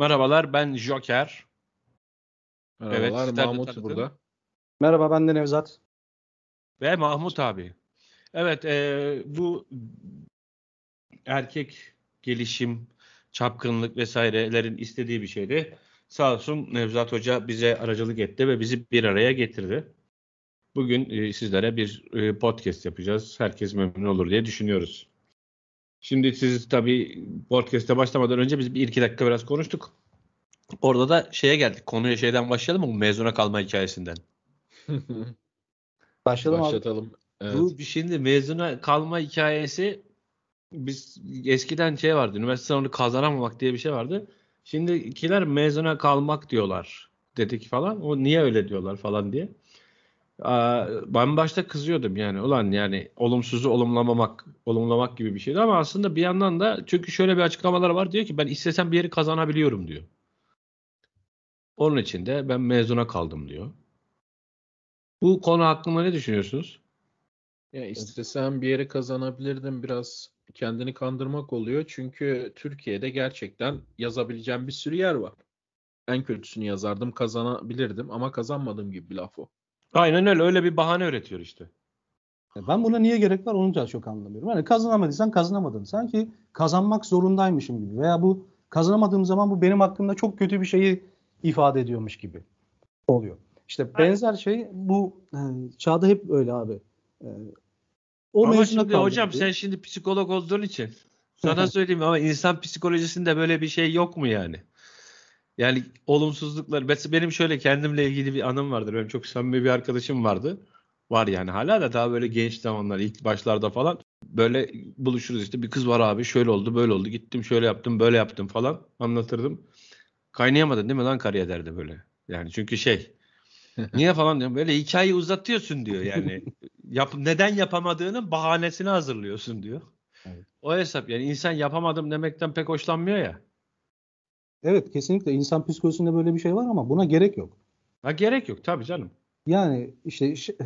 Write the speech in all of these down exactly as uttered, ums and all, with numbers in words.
Merhabalar, ben Joker. Merhabalar, evet, Mahmut burada. Merhaba, ben de Nevzat. Ve Mahmut abi. Evet, e, bu erkek gelişim, çapkınlık vesairelerin istediği bir şeydi. Sağ olsun Nevzat Hoca bize aracılık etti ve bizi bir araya getirdi. Bugün e, sizlere bir e, podcast yapacağız. Herkes memnun olur diye düşünüyoruz. Şimdi siz tabii podcast'e başlamadan önce biz bir iki dakika biraz konuştuk. Orada da şeye geldik. Konuya şeyden başlayalım mı? Mezuna kalma hikayesinden. başlayalım Başlatalım. Abi. Evet. Bu şimdi mezuna kalma hikayesi, biz eskiden şey vardı. Üniversite sınavını kazanamamak diye bir şey vardı. Şimdikiler mezuna kalmak diyorlar. Dedik falan. O niye öyle diyorlar falan diye. Ben başta kızıyordum yani, ulan yani olumsuzu olumlamamak olumlamak gibi bir şeydi ama aslında bir yandan da, çünkü şöyle bir açıklamalar var, diyor ki ben istesem bir yeri kazanabiliyorum diyor. Onun için de ben mezuna kaldım diyor. Bu konu hakkında ne düşünüyorsunuz? Ya istesem bir yeri kazanabilirdim, biraz kendini kandırmak oluyor çünkü Türkiye'de gerçekten yazabileceğim bir sürü yer var. En kötüsünü yazardım, kazanabilirdim ama kazanmadım gibi bir laf o. Aynen öyle. Öyle bir bahane öğretiyor işte. Ben buna niye gerek var onu da çok anlamıyorum. Yani kazanamadıysan kazanamadın. Sanki kazanmak zorundaymışım gibi. Veya bu kazanamadığım zaman bu benim hakkımda çok kötü bir şeyi ifade ediyormuş gibi oluyor. İşte benzer Aynen. şey bu yani çağda hep öyle abi. Ee, o ama şimdi hocam diye. Sen şimdi psikolog olduğun için sana söyleyeyim ama insan psikolojisinde böyle bir şey yok mu yani? Yani olumsuzluklar. Benim şöyle kendimle ilgili bir anım vardır. Benim çok samimi bir arkadaşım vardı. Var yani hala da, daha böyle genç zamanlar, ilk başlarda falan. Böyle buluşuruz işte, bir kız var abi, şöyle oldu böyle oldu, gittim şöyle yaptım böyle yaptım falan anlatırdım. Kaynayamadın değil mi lan karıya derdi böyle. Yani çünkü şey niye falan diyorum, böyle hikayeyi uzatıyorsun diyor yani. Yap, neden yapamadığının bahanesini hazırlıyorsun diyor. Evet. O hesap yani, insan yapamadım demekten pek hoşlanmıyor ya. Evet, kesinlikle insan psikolojisinde böyle bir şey var ama buna gerek yok. Ha, gerek yok tabii canım. Yani işte şey,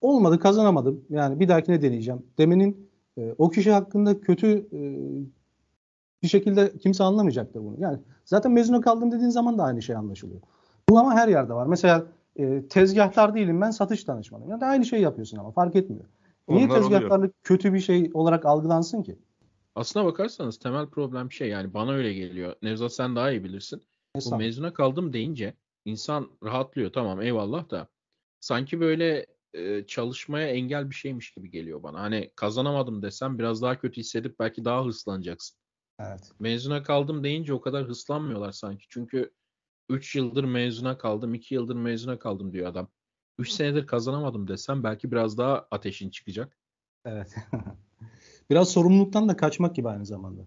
olmadı, kazanamadım. Yani bir dahakine deneyeceğim demenin e, o kişi hakkında kötü e, bir şekilde kimse anlamayacaktır bunu. Yani zaten mezuna kaldım dediğin zaman da aynı şey anlaşılıyor. Bu ama her yerde var. Mesela e, tezgahtar değilim ben, satış danışmanıyım. Yani aynı şeyi yapıyorsun ama fark etmiyor. Niye onlar tezgahtarlık oluyor. Kötü bir şey olarak algılansın ki? Aslına bakarsanız temel problem şey, yani bana öyle geliyor. Nevzat sen daha iyi bilirsin. Bu mezuna kaldım deyince insan rahatlıyor, tamam eyvallah, da sanki böyle e, çalışmaya engel bir şeymiş gibi geliyor bana. Hani kazanamadım desem biraz daha kötü hissedip belki daha hırslanacaksın. Evet. Mezuna kaldım deyince o kadar hırslanmıyorlar sanki. Çünkü üç yıldır mezuna kaldım, iki yıldır mezuna kaldım diyor adam. üç senedir kazanamadım desem belki biraz daha ateşin çıkacak. Evet. Biraz sorumluluktan da kaçmak gibi aynı zamanda.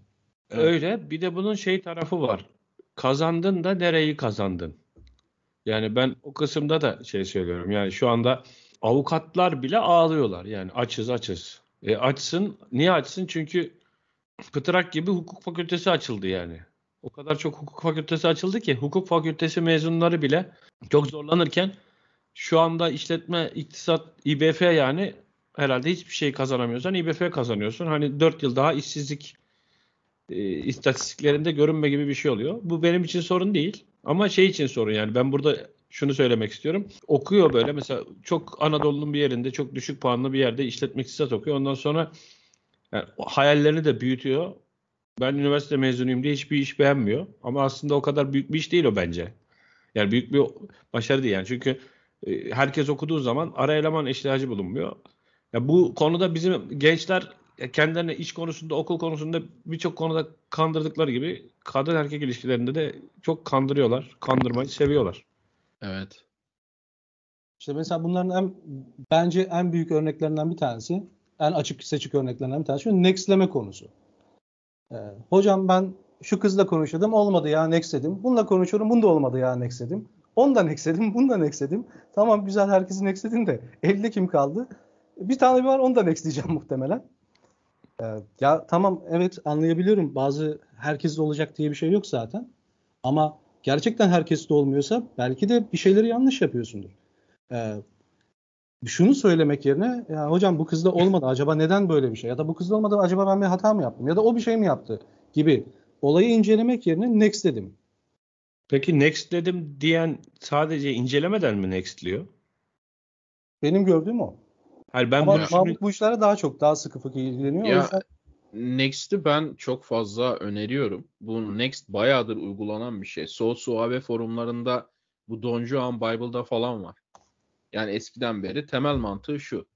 Evet. Öyle. Bir de bunun şey tarafı var. Kazandın da nereyi kazandın? Yani ben o kısımda da şey söylüyorum. Yani şu anda avukatlar bile ağlıyorlar. Yani açız açız. E açsın. Niye açsın? Çünkü pıtırak gibi hukuk fakültesi açıldı yani. O kadar çok hukuk fakültesi açıldı ki hukuk fakültesi mezunları bile çok zorlanırken şu anda işletme, iktisat, İ B F yani herhalde hiçbir şey kazanamıyorsan İ B F kazanıyorsun. Hani dört yıl daha işsizlik e, istatistiklerinde görünme gibi bir şey oluyor. Bu benim için sorun değil. Ama şey için sorun yani, ben burada şunu söylemek istiyorum. Okuyor böyle mesela, çok Anadolu'nun bir yerinde, çok düşük puanlı bir yerde işletme iktisat okuyor. Ondan sonra yani hayallerini de büyütüyor. Ben üniversite mezunuyum diye hiçbir iş beğenmiyor. Ama aslında o kadar büyük bir iş değil o bence. Yani büyük bir başarı değil yani. Çünkü e, herkes okuduğu zaman ara eleman ihtiyacı bulunmuyor. Ya bu konuda bizim gençler kendilerini iş konusunda, okul konusunda birçok konuda kandırdıkları gibi kadın erkek ilişkilerinde de çok kandırıyorlar. Kandırmayı seviyorlar. Evet. İşte mesela bunların en, bence en büyük örneklerinden bir tanesi, en açık seçik örneklerinden bir tanesi nextleme konusu. Ee, hocam ben şu kızla konuşuyordum, olmadı ya nextledim. Bununla konuşuyorum, bunda olmadı ya nextledim. Ondan nextledim, bundan nextledim. Tamam güzel, herkesi nextledin de elde kim kaldı? Bir tane var, onu da nextleyeceğim muhtemelen. Ee, ya tamam evet, anlayabiliyorum. Bazı herkeste olacak diye bir şey yok zaten. Ama gerçekten herkeste olmuyorsa belki de bir şeyleri yanlış yapıyorsundur. Ee, şunu söylemek yerine ya hocam bu kızda olmadı, acaba neden böyle bir şey? Ya da bu kızda olmadı, acaba ben bir hata mı yaptım? Ya da o bir şey mi yaptı gibi olayı incelemek yerine next dedim. Peki next dedim diyen sadece incelemeden mi nextliyor? Benim gördüğüm o. Hayır, ben ama Mahmut şimdi... bu işlere daha çok daha sıkı fıkı ilgileniyor. Ya, yüzden... Next'i ben çok fazla öneriyorum. Bu next bayağıdır uygulanan bir şey. Sol Suave forumlarında bu Don Juan Bible'da falan var. Yani eskiden beri temel mantığı şu.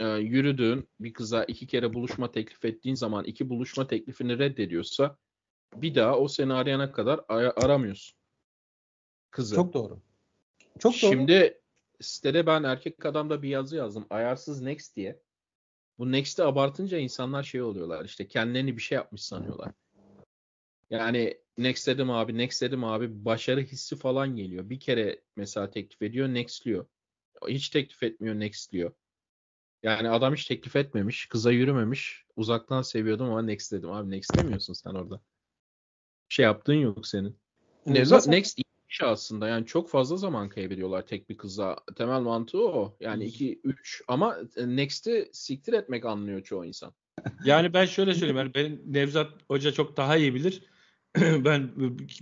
E, yürüdüğün bir kıza iki kere buluşma teklif ettiğin zaman iki buluşma teklifini reddediyorsa bir daha o seni arayana kadar aramıyorsun kızı. Çok doğru. Çok doğru. Şimdi sitede ben Erkek Adam'da bir yazı yazdım. Ayarsız next diye. Bu next'i abartınca insanlar şey oluyorlar. İşte kendilerini bir şey yapmış sanıyorlar. Yani next dedim abi, next dedim abi. Başarı hissi falan geliyor. Bir kere mesela teklif ediyor, nextliyor. Hiç teklif etmiyor, nextliyor. Yani adam hiç teklif etmemiş. Kıza yürümemiş. Uzaktan seviyordum ama next dedim. Abi next demiyorsun sen orada. Bir şey yaptığın yok senin. Nevzat next iyi bir şey aslında. Yani çok fazla zaman kaybediyorlar tek bir kıza. Temel mantığı o. Yani iki üç ama next'i siktir etmek anlıyor çoğu insan. Yani ben şöyle söyleyeyim. Yani benim Nevzat Hoca çok daha iyi bilir. Ben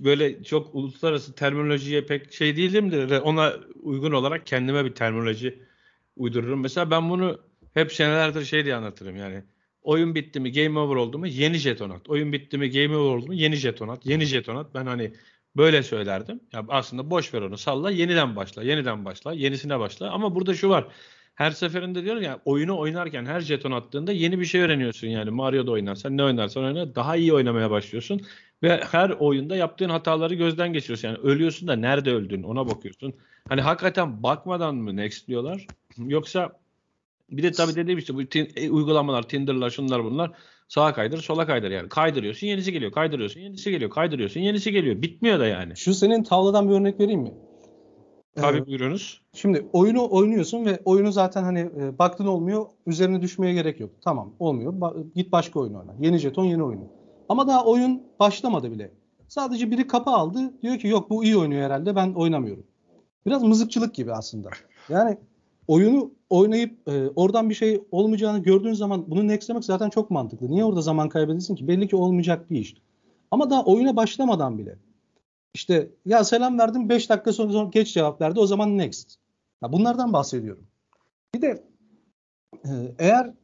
böyle çok uluslararası terminolojiye pek şey değilim de ona uygun olarak kendime bir terminoloji uydururum. Mesela ben bunu hep senelerdir şey diye anlatırım yani. Oyun bitti mi, game over oldu mu, yeni jeton at. Oyun bitti mi, game over oldu mu, yeni jeton at. Yeni jeton at. Ben hani böyle söylerdim. Ya aslında boş ver onu, salla, yeniden başla, yeniden başla, yenisine başla. Ama burada şu var. Her seferinde diyorum ya, oyunu oynarken her jeton attığında yeni bir şey öğreniyorsun yani. Mario'da oynarsan, ne oynarsan oyna, daha iyi oynamaya başlıyorsun. Ve her oyunda yaptığın hataları gözden geçiriyorsun. Yani ölüyorsun da nerede öldün ona bakıyorsun. Hani hakikaten bakmadan mı next diyorlar? Yoksa bir de tabii dediğim işte bu tin, uygulamalar, Tinder'lar, şunlar bunlar sağa kaydır, sola kaydır yani. Kaydırıyorsun, yenisi geliyor. Kaydırıyorsun, yenisi geliyor. Kaydırıyorsun, yenisi geliyor. Bitmiyor da yani. Şu senin tavladan bir örnek vereyim mi? Tabii ee, buyurunuz. Şimdi oyunu oynuyorsun ve oyunu zaten hani e, baktın olmuyor, üzerine düşmeye gerek yok. Tamam, olmuyor. Ba- git başka oyun oyna. Yeni jeton, yeni oyunu. Ama daha oyun başlamadı bile. Sadece biri kapı aldı. Diyor ki yok bu iyi oynuyor herhalde, ben oynamıyorum. Biraz mızıkçılık gibi aslında. Yani oyunu oynayıp e, oradan bir şey olmayacağını gördüğün zaman bunu nextlemek zaten çok mantıklı. Niye orada zaman kaybedersin ki? Belli ki olmayacak bir iş. Ama daha oyuna başlamadan bile. İşte ya selam verdim beş dakika sonra geç cevap verdi, o zaman next. Ya bunlardan bahsediyorum. Bir de e, eğer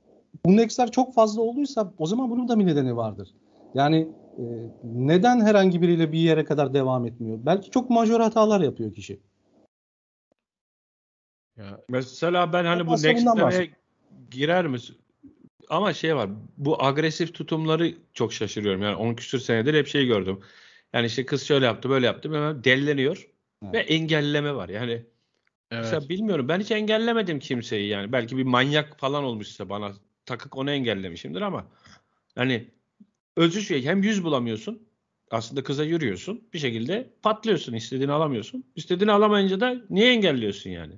bu nextler çok fazla olduysa o zaman bunun da bir nedeni vardır. Yani e, neden herhangi biriyle bir yere kadar devam etmiyor? Belki çok majör hatalar yapıyor kişi. Ya mesela ben hani bu next'lere girer misin? Ama şey var, bu agresif tutumları çok şaşırıyorum. Yani on küsür senedir hep şey gördüm. Yani işte kız şöyle yaptı, böyle yaptı. Hemen delleniyor, evet. Ve engelleme var. Yani evet. Mesela bilmiyorum, ben hiç engellemedim kimseyi yani. Belki bir manyak falan olmuşsa bana takık, onu engellemişimdir ama hani özü şey, hem yüz bulamıyorsun. Aslında kıza yürüyorsun. Bir şekilde patlıyorsun, istediğini alamıyorsun. İstediğini alamayınca da niye engelliyorsun yani?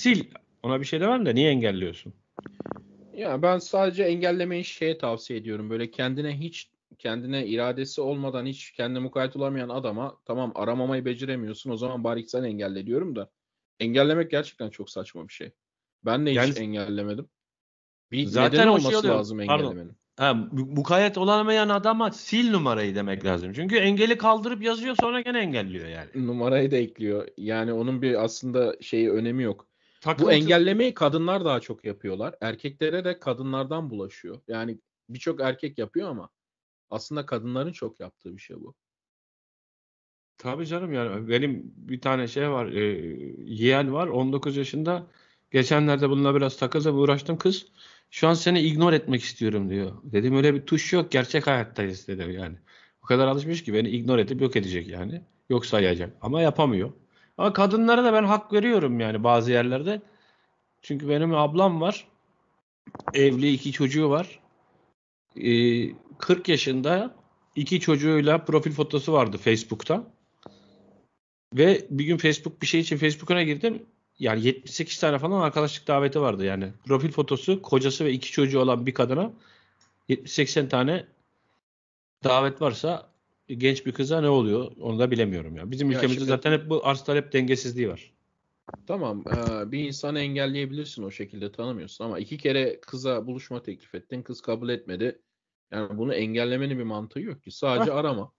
Sil. Ona bir şey demem de niye engelliyorsun? Ya ben sadece engellemeyi şeye tavsiye ediyorum. Böyle kendine hiç, kendine iradesi olmadan hiç kendine mukayyet olamayan adama tamam aramamayı beceremiyorsun, o zaman bari sen engelle diyorum da engellemek gerçekten çok saçma bir şey. Ben de hiç yani, engellemedim. Bir zaten olması şey lazım engellemenin. Ha, mukayyet olamayan adama sil numarayı demek lazım. Çünkü engeli kaldırıp yazıyor, sonra gene engelliyor yani. Numarayı da ekliyor. Yani onun bir aslında şeyi, önemi yok. Takıntı. Bu engellemeyi kadınlar daha çok yapıyorlar. Erkeklere de kadınlardan bulaşıyor. Yani birçok erkek yapıyor ama aslında kadınların çok yaptığı bir şey bu. Tabii canım, yani benim bir tane şey var. E, yeğen var, on dokuz yaşında. Geçenlerde bununla biraz takılsa uğraştım kız. Şu an seni ignore etmek istiyorum diyor. Dedim öyle bir tuş yok, gerçek hayattayız dedim yani. O kadar alışmış ki beni ignore edip yok edecek yani. Yok sayacak ama yapamıyor. Ama kadınlara da ben hak veriyorum yani bazı yerlerde. Çünkü benim ablam var. Evli, iki çocuğu var. Ee, kırk yaşında iki çocuğuyla profil fotosu vardı Facebook'ta. Ve bir gün Facebook bir şey için Facebook'una girdim. Yani yetmiş sekiz tane falan arkadaşlık daveti vardı yani. Profil fotosu kocası ve iki çocuğu olan bir kadına yetmiş seksen tane davet varsa genç bir kıza ne oluyor onu da bilemiyorum ya. Bizim ya ülkemizde şimdi, zaten hep bu arz talep dengesizliği var. Tamam, bir insanı engelleyebilirsin o şekilde, tanımıyorsun ama iki kere kıza buluşma teklif ettin, kız kabul etmedi. Yani bunu engellemenin bir mantığı yok ki. Sadece Hah. arama.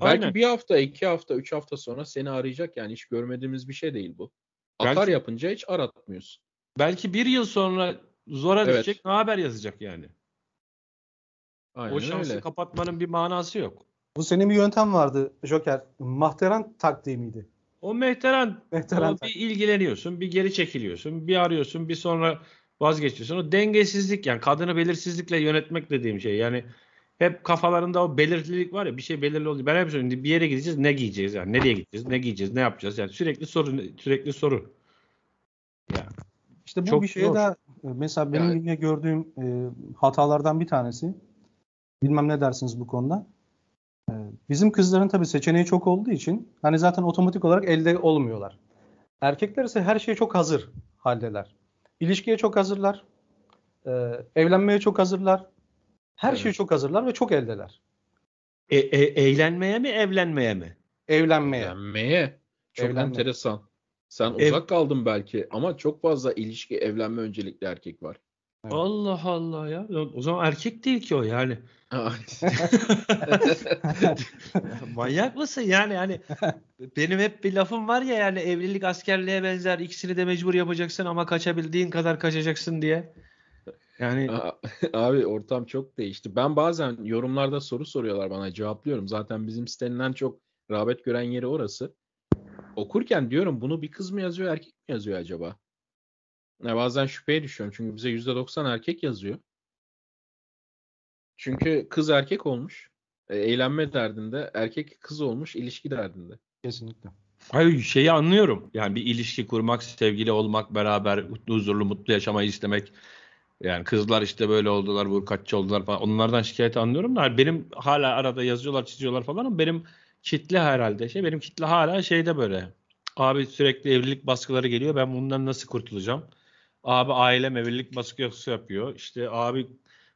Belki Aynen. bir hafta, iki hafta, üç hafta sonra seni arayacak. Yani hiç görmediğimiz bir şey değil bu. Atar belki, yapınca hiç aratmıyorsun. Belki bir yıl sonra zora evet. düşecek, ne haber yazacak yani. Aynen o şansı öyle. Kapatmanın bir manası yok. Bu senin bir yöntem vardı Joker. Mehteran taktiği miydi? O mehteran. mehteran o bir ilgileniyorsun, bir geri çekiliyorsun, bir arıyorsun, bir sonra vazgeçiyorsun. O dengesizlik, yani kadını belirsizlikle yönetmek dediğim şey. Yani hep kafalarında o belirlilik var ya, bir şey belirli oluyor. Ben hep söylüyorum, bir yere gideceğiz, ne giyeceğiz yani, nereye gideceğiz, ne giyeceğiz, ne yapacağız yani sürekli soru, sürekli soru. Ya işte bu çok bir şey daha mesela benim yani. yine gördüğüm e, hatalardan bir tanesi. Bilmem ne dersiniz bu konuda. E, bizim kızların tabii seçeneği çok olduğu için hani zaten otomatik olarak elde olmuyorlar. Erkekler ise her şeye çok hazır haldeler. İlişkiye çok hazırlar. E, evlenmeye çok hazırlar. Her evet. şeyi çok hazırlar ve çok eldeler. E, e, eğlenmeye mi, evlenmeye mi? Evlenmeye. Evlenmeye. Çok evlenmeye. Enteresan. Sen Ev... uzak kaldın belki ama çok fazla ilişki, evlenme öncelikli erkek var. Evet. Allah Allah ya. O zaman erkek değil ki o yani. Manyak mısın yani? Yani benim hep bir lafım var ya, yani evlilik askerliğe benzer, ikisini de mecbur yapacaksın ama kaçabildiğin kadar kaçacaksın diye. Yani abi ortam çok değişti. Ben bazen yorumlarda soru soruyorlar bana, cevaplıyorum. Zaten bizim sitenden çok rağbet gören yeri orası. Okurken diyorum, bunu bir kız mı yazıyor, erkek mi yazıyor acaba? Yani bazen şüpheye düşüyorum çünkü bize yüzde doksan erkek yazıyor. Çünkü kız erkek olmuş. Eğlenme derdinde, erkek kız olmuş ilişki derdinde. Kesinlikle. Hayır, şeyi anlıyorum. Yani bir ilişki kurmak, sevgili olmak, beraber huzurlu, mutlu yaşamayı istemek. Yani kızlar işte böyle oldular, vurkaççı oldular falan. Onlardan şikayet anlıyorum da benim hala arada yazıyorlar, çiziyorlar falan ama benim kitle herhalde şey, benim kitle hala şeyde böyle. Abi sürekli evlilik baskıları geliyor. Ben bundan nasıl kurtulacağım? Abi ailem evlilik baskısı yapıyor. İşte abi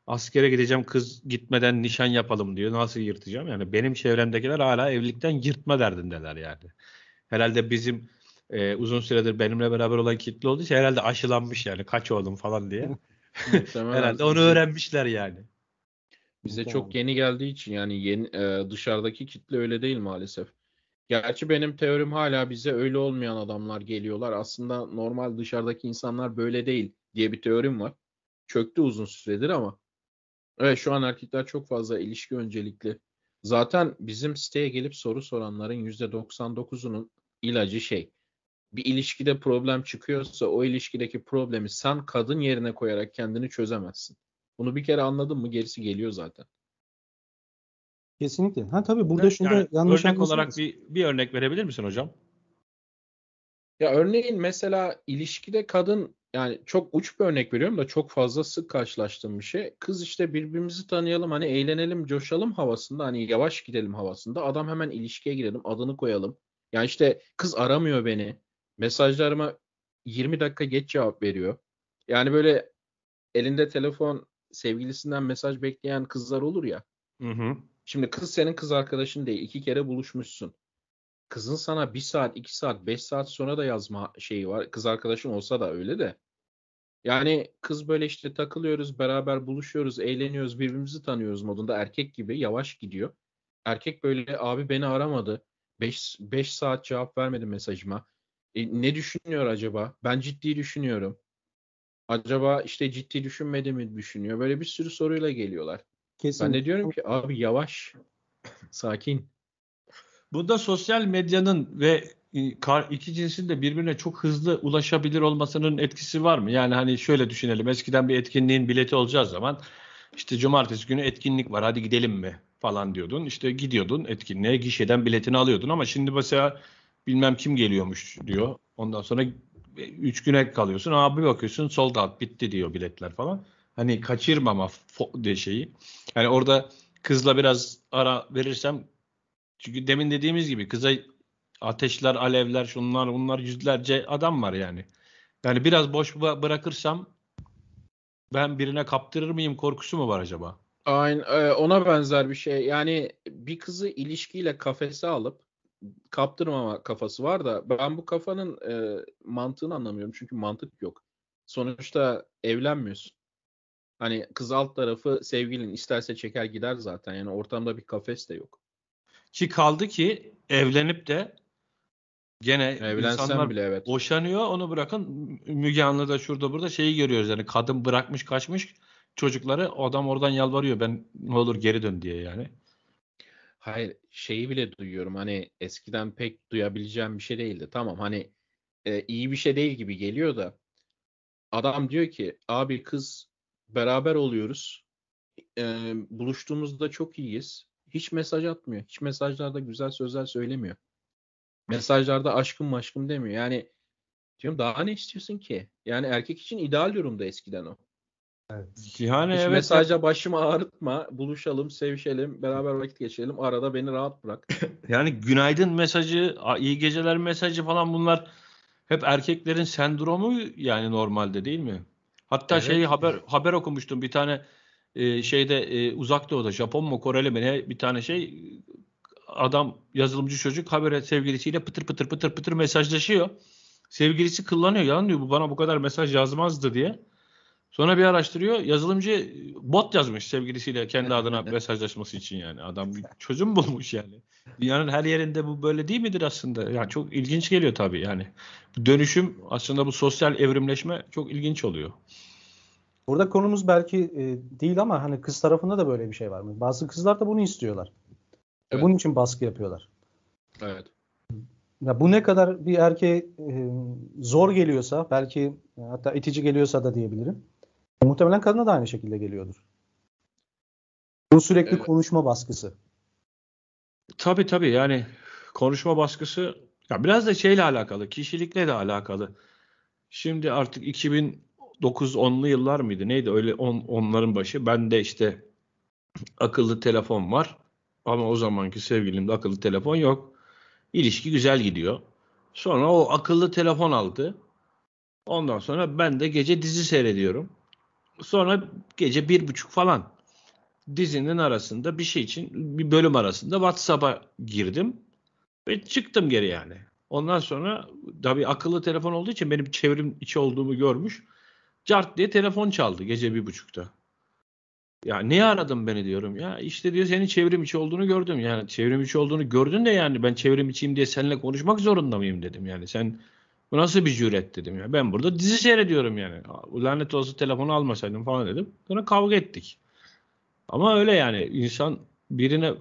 askere gideceğim, kız gitmeden nişan yapalım diyor. Nasıl yırtacağım? Yani benim çevremdekiler hala evlilikten yırtma derdindeler yani. Herhalde bizim e, uzun süredir benimle beraber olan kitle olduğu için herhalde aşılanmış yani. Kaç oğlum falan diye. Herhalde onu öğrenmişler yani. Bize çok yeni geldiği için yani yeni, e, dışarıdaki kitle öyle değil maalesef. Gerçi benim teorim hala bize öyle olmayan adamlar geliyorlar. Aslında normal dışarıdaki insanlar böyle değil diye bir teorim var. Çöktü uzun süredir ama. Evet, şu an erkekler çok fazla ilişki öncelikli. Zaten bizim siteye gelip soru soranların yüzde doksan dokuzunun ilacı şey. Bir ilişkide problem çıkıyorsa o ilişkideki problemi sen kadın yerine koyarak kendini çözemezsin. Bunu bir kere anladın mı gerisi geliyor zaten. Kesinlikle. Ha tabii burada yani, şurada yani yanlış örnek olarak bir, bir örnek verebilir misin hocam? Ya örneğin mesela ilişkide kadın, yani çok uç bir örnek veriyorum da çok fazla sık karşılaştığım bir şey. Kız işte birbirimizi tanıyalım, hani eğlenelim, coşalım havasında, hani yavaş gidelim havasında. Adam hemen ilişkiye girelim, adını koyalım. Yani işte kız aramıyor beni. Mesajlarıma yirmi dakika geç cevap veriyor. Yani böyle elinde telefon, sevgilisinden mesaj bekleyen kızlar olur ya. Hı hı. Şimdi kız senin kız arkadaşın değil. İki kere buluşmuşsun. Kızın sana bir saat, iki saat, beş saat sonra da yazma şeyi var. Kız arkadaşın olsa da öyle de. Yani kız böyle işte takılıyoruz, beraber buluşuyoruz, eğleniyoruz, birbirimizi tanıyoruz modunda. Erkek gibi yavaş gidiyor. Erkek böyle abi beni aramadı. Beş, beş saat cevap vermedi mesajıma. E, ne düşünüyor acaba? Ben ciddi düşünüyorum. Acaba işte ciddi düşünmedi mi düşünüyor? Böyle bir sürü soruyla geliyorlar. Kesinlikle. Ben de diyorum ki abi yavaş, sakin. Bu da sosyal medyanın ve iki cinsin de birbirine çok hızlı ulaşabilir olmasının etkisi var mı? Yani hani şöyle düşünelim, eskiden bir etkinliğin bileti olacağı zaman işte cumartesi günü etkinlik var, hadi gidelim mi falan diyordun. İşte gidiyordun etkinliğe, gişeden biletini alıyordun ama şimdi mesela bilmem kim geliyormuş diyor. Ondan sonra üç güne kalıyorsun. Abi bakıyorsun sold out, bitti diyor biletler falan. Hani kaçırmama diye şeyi. Yani orada kızla biraz ara verirsem, çünkü demin dediğimiz gibi kıza ateşler, alevler, şunlar bunlar, yüzlerce adam var yani. Yani biraz boş bırakırsam ben birine kaptırır mıyım korkusu mu var acaba? Aynen ona benzer bir şey. Yani bir kızı ilişkiyle kafese alıp kaptırmama kafası var da ben bu kafanın e, mantığını anlamıyorum çünkü mantık yok. Sonuçta evlenmiyorsun. Hani kız alt tarafı sevgilin isterse çeker gider zaten. Yani ortamda bir kafes de yok. Ki kaldı ki evlenip de gene evlensen insanlar bile, evet, boşanıyor. Onu bırakın, Müge Anlı'da şurada burada şeyi görüyoruz. Yani kadın bırakmış kaçmış çocukları, adam oradan yalvarıyor, ben ne olur geri dön diye yani. Hayır, şeyi bile duyuyorum, hani eskiden pek duyabileceğim bir şey değildi. Tamam, hani e, iyi bir şey değil gibi geliyor da adam diyor ki abi kız beraber oluyoruz, e, buluştuğumuzda çok iyiyiz. Hiç mesaj atmıyor. Hiç mesajlarda güzel sözler söylemiyor. Mesajlarda aşkım aşkım demiyor. Yani diyorum daha ne istiyorsun ki? Yani erkek için ideal durumda eskiden o. Evet. Yani evet, mesajla başımı ağrıtma, buluşalım, sevişelim, beraber vakit geçirelim, arada beni rahat bırak. Yani günaydın mesajı, iyi geceler mesajı falan, bunlar hep erkeklerin sendromu yani normalde, değil mi? Hatta evet, şeyi haber haber okumuştum bir tane e, şeyde e, uzak doğuda, Japon mu Koreli mi bir tane şey adam, yazılımcı çocuk, habere sevgilisiyle pıtır pıtır pıtır pıtır mesajlaşıyor. Sevgilisi kıllanıyor, yalan diyor, bu bana bu kadar mesaj yazmazdı diye. Sonra bir araştırıyor. Yazılımcı bot yazmış sevgilisiyle kendi adına mesajlaşması için yani. Adam bir çözüm bulmuş yani. Dünyanın her yerinde bu böyle değil midir aslında? Yani çok ilginç geliyor tabii yani. Dönüşüm aslında, bu sosyal evrimleşme çok ilginç oluyor. Burada konumuz belki e, değil ama hani kız tarafında da böyle bir şey var mı? Bazı kızlar da bunu istiyorlar. Evet. Bunun için baskı yapıyorlar. Evet. Ya bu ne kadar bir erkeğe e, zor geliyorsa, belki hatta itici geliyorsa da diyebilirim. Muhtemelen kadına da aynı şekilde geliyordur. Bu sürekli, evet, konuşma baskısı. Tabii tabii yani konuşma baskısı ya biraz da şeyle alakalı, kişilikle de alakalı. Şimdi artık iki bin dokuz onlu yıllar mıydı neydi öyle, on, onların başı. Bende işte akıllı telefon var ama o zamanki sevgilimde akıllı telefon yok. İlişki güzel gidiyor. Sonra o akıllı telefon aldı. Ondan sonra ben de gece dizi seyrediyorum. Sonra gece bir buçuk falan dizinin arasında bir şey için bir bölüm arasında WhatsApp'a girdim ve çıktım geri yani. Ondan sonra tabii akıllı telefon olduğu için benim çevrim içi olduğumu görmüş. Cart diye telefon çaldı gece bir buçukta. Ya niye aradın beni diyorum ya, işte diyor senin çevrim içi olduğunu gördüm. Yani çevrim içi olduğunu gördün de yani ben çevrim içiyim diye seninle konuşmak zorunda mıyım dedim yani, sen bu nasıl bir cüret dedim ya, ben burada dizi seyrediyorum yani, lanet olsun telefonu almasaydım falan dedim. Sonra kavga ettik. Ama öyle yani insan birine,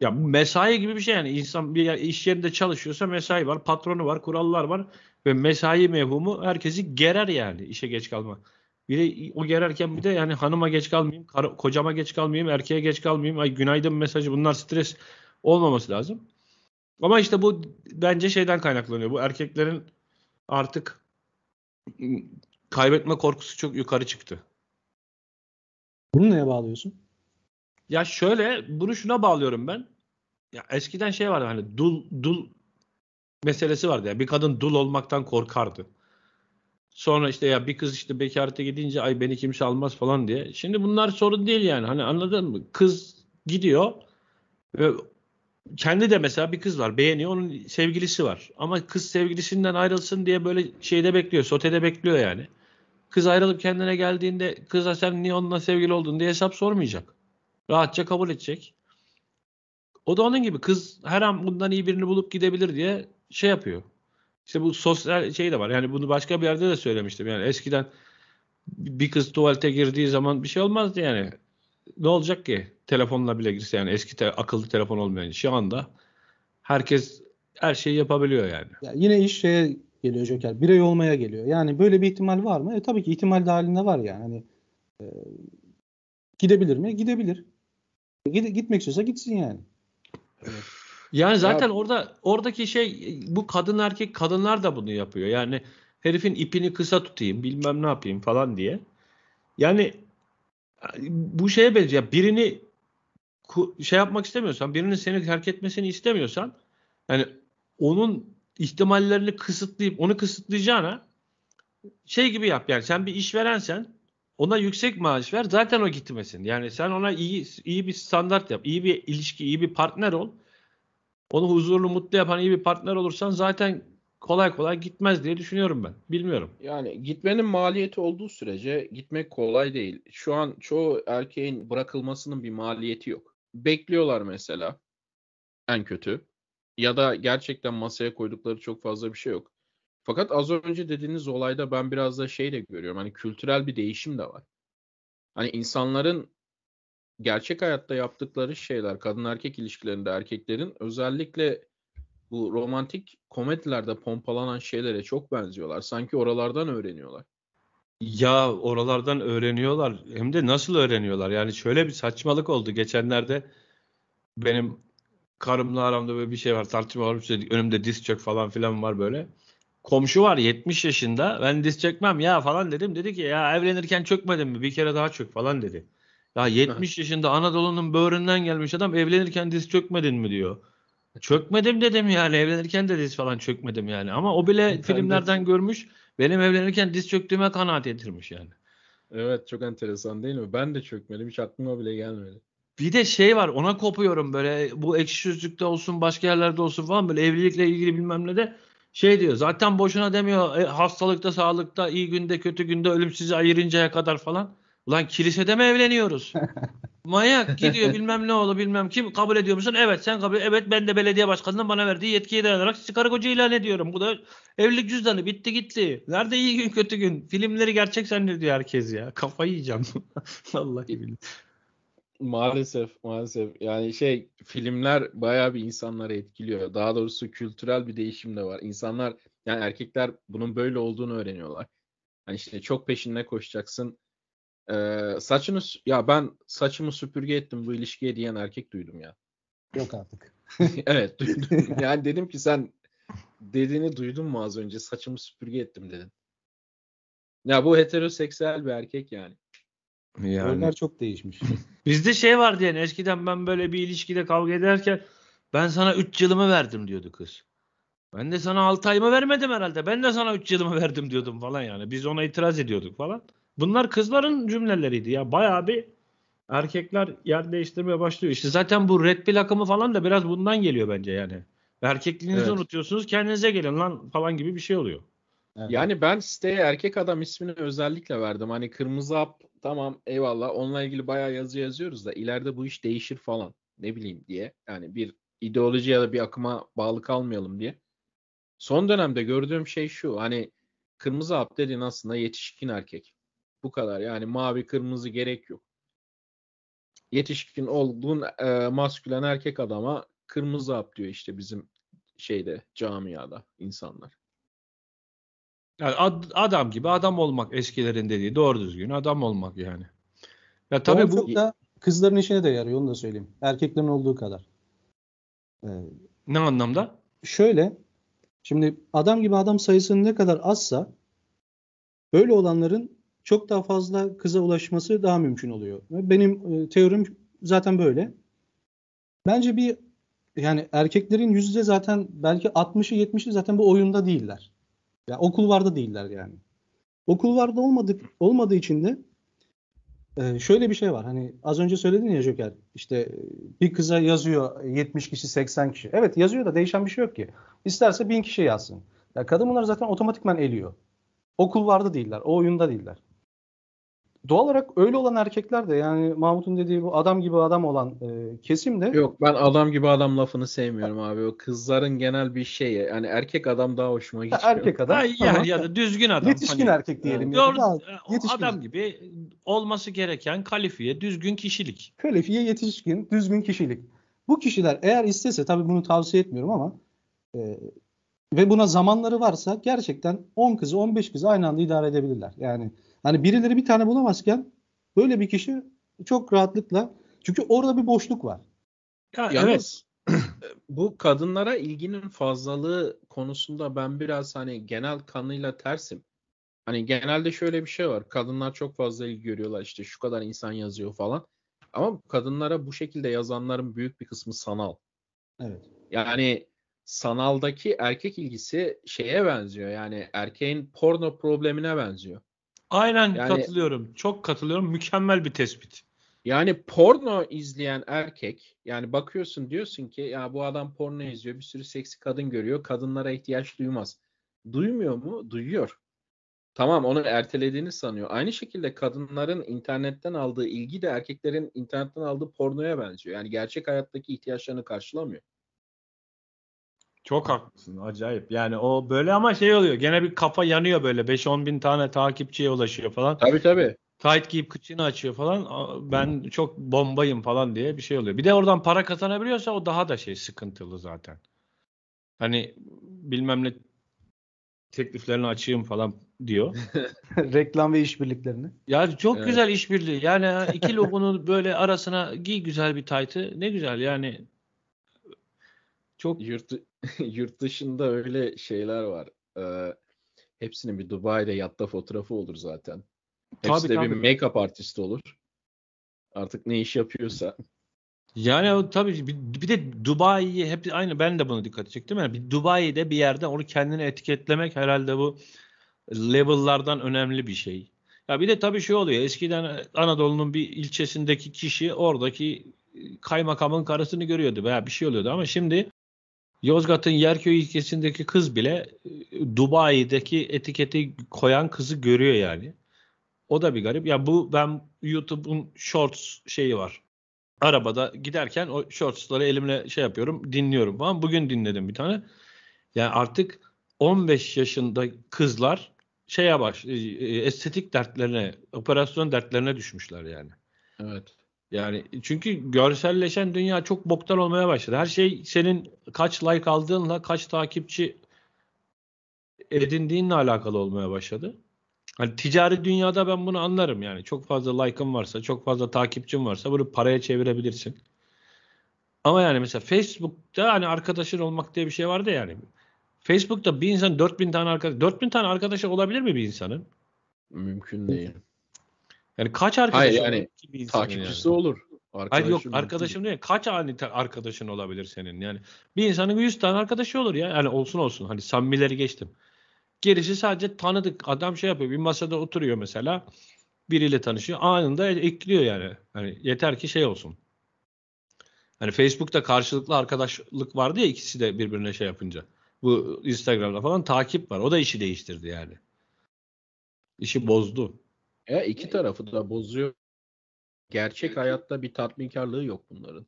ya bu mesai gibi bir şey yani, insan bir iş yerinde çalışıyorsa mesai var, patronu var, kurallar var ve mesai mevhumu herkesi gerer yani, işe geç kalmak. Bir de o gererken bir de yani hanıma geç kalmayayım, kar- kocama geç kalmayayım, erkeğe geç kalmayayım, ay günaydın mesajı, bunlar stres olmaması lazım. Ama işte bu bence şeyden kaynaklanıyor. Bu erkeklerin artık kaybetme korkusu çok yukarı çıktı. Bunu neye bağlıyorsun? Ya şöyle, bunu şuna bağlıyorum ben. Ya eskiden şey vardı hani dul dul meselesi vardı ya. Bir kadın dul olmaktan korkardı. Sonra işte ya bir kız işte bekarlığa gidince ay beni kimse almaz falan diye. Şimdi bunlar sorun değil yani. Hani anladın mı? Kız gidiyor ve kendi de mesela bir kız var, beğeniyor, onun sevgilisi var. Ama kız sevgilisinden ayrılsın diye böyle şeyde bekliyor, sotede bekliyor yani. Kız ayrılıp kendine geldiğinde kıza sen niye onunla sevgili oldun diye hesap sormayacak. Rahatça kabul edecek. O da onun gibi, kız her an bundan iyi birini bulup gidebilir diye şey yapıyor. İşte bu sosyal şey de var. Yani bunu başka bir yerde de söylemiştim. Yani eskiden bir kız tuvalete girdiği zaman bir şey olmazdı yani. Ne olacak ki? Telefonla bile girse yani, eski te- akıllı telefon olmayan, şu anda herkes her şeyi yapabiliyor yani. Ya yine iş şeye geliyor Joker. Birey olmaya geliyor. Yani böyle bir ihtimal var mı? E tabii ki ihtimal dahilinde var yani. Hani, e, gidebilir mi? Gidebilir. Gide, gitmek istiyorsa gitsin yani. Evet. Yani zaten ya, orada oradaki şey bu, kadın erkek, kadınlar da bunu yapıyor. Yani herifin ipini kısa tutayım, bilmem ne yapayım falan diye. Yani bu şeye benziyor. Birini şey yapmak istemiyorsan, birinin seni terk etmesini istemiyorsan, yani onun ihtimallerini kısıtlayıp onu kısıtlayacağına şey gibi yap. Yani sen bir işverensen ona yüksek maaş ver, zaten o gitmesin. Yani sen ona iyi iyi bir standart yap. İyi bir ilişki, iyi bir partner ol. Onu huzurlu, mutlu yapan iyi bir partner olursan zaten kolay kolay gitmez diye düşünüyorum ben. Bilmiyorum. Yani gitmenin maliyeti olduğu sürece gitmek kolay değil. Şu an çoğu erkeğin bırakılmasının bir maliyeti yok. Bekliyorlar mesela, en kötü. Ya da gerçekten masaya koydukları çok fazla bir şey yok. Fakat az önce dediğiniz olayda ben biraz da şey de görüyorum. Hani kültürel bir değişim de var. Hani insanların gerçek hayatta yaptıkları şeyler, kadın erkek ilişkilerinde erkeklerin özellikle bu romantik komedilerde pompalanan şeylere çok benziyorlar. Sanki oralardan öğreniyorlar. Ya oralardan öğreniyorlar. Hem de nasıl öğreniyorlar? Yani şöyle bir saçmalık oldu. Geçenlerde benim karımla aramda böyle bir şey var. Tartışma var. Önümde diz çök falan filan var böyle. Komşu var yetmiş yaşında. Ben diz çökmem ya falan dedim. Dedi ki ya evlenirken çökmedin mi? Bir kere daha çök falan dedi. Ya yetmiş yaşında Anadolu'nun böğründen gelmiş adam evlenirken diz çökmedin mi diyor. Çökmedim dedim yani, evlenirken de diz falan çökmedim yani. Ama o bile enteresan. Filmlerden görmüş, benim evlenirken diz çöktüğüme kanaat getirmiş yani. Evet, çok enteresan değil mi? Ben de çökmedim, hiç aklıma bile gelmedi. Bir de şey var, ona kopuyorum böyle, bu Ekşi Sözlük'te olsun başka yerlerde olsun falan böyle evlilikle ilgili bilmem ne de şey diyor, zaten boşuna demiyor e, hastalıkta sağlıkta iyi günde kötü günde ölüm sizi ayırıncaya kadar falan. Ulan kilisede mi evleniyoruz? Manyak gidiyor bilmem ne oldu bilmem kim, kabul ediyor musun? Evet sen kabul, evet ben de belediye başkanının bana verdiği yetkiye dayanarak sizi karı koca ilan ediyorum. Bu da evlilik cüzdanı, bitti gitti. Nerede iyi gün kötü gün? Filmleri gerçek zannediyor herkes ya. Kafayı yiyeceğim. Vallahi billahi. Maalesef maalesef yani şey, filmler bayağı bir insanları etkiliyor. Daha doğrusu kültürel bir değişim de var. İnsanlar yani erkekler bunun böyle olduğunu öğreniyorlar. Hani işte çok peşine koşacaksın. Ee, saçını ya ben saçımı süpürge ettim bu ilişkiye diyen erkek duydum ya. Yok artık. Evet duydum. Yani dedim ki sen dediğini duydun mu az önce, saçımı süpürge ettim dedin. Ya bu heteroseksüel bir erkek yani. Yani. Roller çok değişmiş. Bizde şey vardı yani, eskiden ben böyle bir ilişkide kavga ederken ben sana üç yılımı verdim diyordu kız. Ben de sana altı ayımı vermedim herhalde. Ben de sana üç yılımı verdim diyordum falan yani. Biz ona itiraz ediyorduk falan. Bunlar kızların cümleleriydi ya. Bayağı bir erkekler yer değiştirmeye başlıyor. İşte zaten bu red pill akımı falan da biraz bundan geliyor bence yani. Erkekliğinizi evet. Unutuyorsunuz, kendinize gelin lan falan gibi bir şey oluyor. Evet. Yani ben siteye Erkek Adam ismini özellikle verdim. Hani kırmızı hap tamam eyvallah, onunla ilgili bayağı yazı yazıyoruz da ileride bu iş değişir falan ne bileyim diye. Yani bir ideoloji ya da bir akıma bağlı kalmayalım diye. Son dönemde gördüğüm şey şu, hani kırmızı hap dediğin aslında yetişkin erkek. Bu kadar yani, mavi kırmızı gerek yok. Yetişkin olgun e, maskülen erkek adama kırmızı hap diyor işte bizim şeyde, camiada insanlar. Yani ad, adam gibi adam olmak, eskilerin dediği doğru düzgün adam olmak yani. Ya tabii bu çok da kızların işine de yarıyor, onu da söyleyeyim. Erkeklerin olduğu kadar. Ee, ne anlamda? Şöyle, şimdi adam gibi adam sayısının ne kadar azsa böyle olanların çok daha fazla kıza ulaşması daha mümkün oluyor. Benim teorim zaten böyle. Bence bir yani erkeklerin yüzde zaten belki altmışı yetmişi zaten bu oyunda değiller. Ya yani o kulvarda değiller yani. O kulvarda olmadık olmadığı için de şöyle bir şey var. Hani az önce söyledin ya Joker. İşte bir kıza yazıyor yetmiş kişi, seksen kişi. Evet yazıyor da değişen bir şey yok ki. İsterse bin kişi yazsın. Ya yani kadın bunları zaten otomatikman eliyor. O kulvarda değiller, o oyunda değiller. Doğal olarak öyle olan erkekler de yani Mahmut'un dediği bu adam gibi adam olan e, kesim de... Yok ben adam gibi adam lafını sevmiyorum abi. O kızların genel bir şeyi. Yani erkek adam daha hoşuma gidiyor. Erkek adam. Ha, yani, ya da düzgün adam. Yetişkin hani, erkek diyelim. Yani, ya. Yetişkin. Adam gibi olması gereken kalifiye, düzgün kişilik. Kalifiye, yetişkin, düzgün kişilik. Bu kişiler eğer istese, tabii bunu tavsiye etmiyorum ama... E, ve buna zamanları varsa gerçekten on kızı on beş kızı aynı anda idare edebilirler. Yani hani birileri bir tane bulamazken böyle bir kişi çok rahatlıkla, çünkü orada bir boşluk var. Ya, yalnız evet. Bu kadınlara ilginin fazlalığı konusunda ben biraz hani genel kanıyla tersim. Hani genelde şöyle bir şey var. Kadınlar çok fazla ilgi görüyorlar, işte şu kadar insan yazıyor falan. Ama kadınlara bu şekilde yazanların büyük bir kısmı sanal. Evet. Yani sanaldaki erkek ilgisi şeye benziyor yani, erkeğin porno problemine benziyor. Aynen yani, katılıyorum. Çok katılıyorum. Mükemmel bir tespit. Yani porno izleyen erkek, yani bakıyorsun diyorsun ki ya bu adam porno izliyor, bir sürü seksi kadın görüyor, kadınlara ihtiyaç duymaz. Duymuyor mu? Duyuyor. Tamam, onu ertelediğini sanıyor. Aynı şekilde kadınların internetten aldığı ilgi de erkeklerin internetten aldığı pornoya benziyor. Yani gerçek hayattaki ihtiyaçlarını karşılamıyor. Çok haklısın. Acayip. Yani o böyle ama şey oluyor. Gene bir kafa yanıyor böyle. beş on bin tane takipçiye ulaşıyor falan. Tabii tabii. Tight giyip kıçını açıyor falan. Ben çok bombayım falan diye bir şey oluyor. Bir de oradan para kazanabiliyorsa o daha da şey sıkıntılı zaten. Hani bilmem ne tekliflerini açayım falan diyor. Reklam ve işbirliklerini. Ya çok evet. Güzel işbirliği. Yani iki logonun böyle arasına giy güzel bir tight'ı. Ne güzel yani. Çok yurt, yurt dışında öyle şeyler var. Ee, hepsinin bir Dubai'de yatta fotoğrafı olur zaten. Hepsi tabii, de tabii. Bir make-up artisti olur. Artık ne iş yapıyorsa. Yani tabii bir, bir de Dubai'yi hep aynı, ben de buna dikkat çektim. Yani bir Dubai'de bir yerde onu kendini etiketlemek herhalde bu level'lardan önemli bir şey. Ya bir de tabii şey oluyor. Eskiden Anadolu'nun bir ilçesindeki kişi oradaki kaymakamın karısını görüyordu veya bir şey oluyordu ama şimdi Yozgat'ın Yerköy ilçesindeki kız bile Dubai'deki etiketi koyan kızı görüyor yani. O da bir garip. Ya bu ben YouTube'un Shorts şeyi var. Arabada giderken o Shorts'ları elimle şey yapıyorum, dinliyorum falan. Bugün dinledim bir tane. Yani artık on beş yaşında kızlar şeye baş, estetik dertlerine, operasyon dertlerine düşmüşler yani. Evet. Yani çünkü görselleşen dünya çok boktan olmaya başladı. Her şey senin kaç like aldığınla, kaç takipçi edindiğinle alakalı olmaya başladı. Hani ticari dünyada ben bunu anlarım yani. Çok fazla like'ın varsa, çok fazla takipçin varsa bunu paraya çevirebilirsin. Ama yani mesela Facebook'ta hani arkadaşın olmak diye bir şey vardı yani. Facebook'ta bir insan dört bin tane arkadaş, dört bin tane arkadaşı olabilir mi bir insanın? Mümkün değil. Yani kaç arkadaş olur yani, ki bir insanın? Takipçisi yani? Olur. Hayır yok arkadaşım değil. Kaç ani arkadaşın olabilir senin yani? Bir insanın yüz tane arkadaşı olur ya. Yani olsun olsun hani samimileri geçtim. Gerisi sadece tanıdık. Adam şey yapıyor. Bir masada oturuyor mesela. Biriyle tanışıyor. Anında ekliyor yani. Hani yeter ki şey olsun. Hani Facebook'ta karşılıklı arkadaşlık vardı ya, ikisi de birbirine şey yapınca. Bu Instagram'da falan takip var. O da işi değiştirdi yani. İşi bozdu. E iki tarafı da bozuyor. Gerçek hayatta bir tatminkarlığı yok bunların.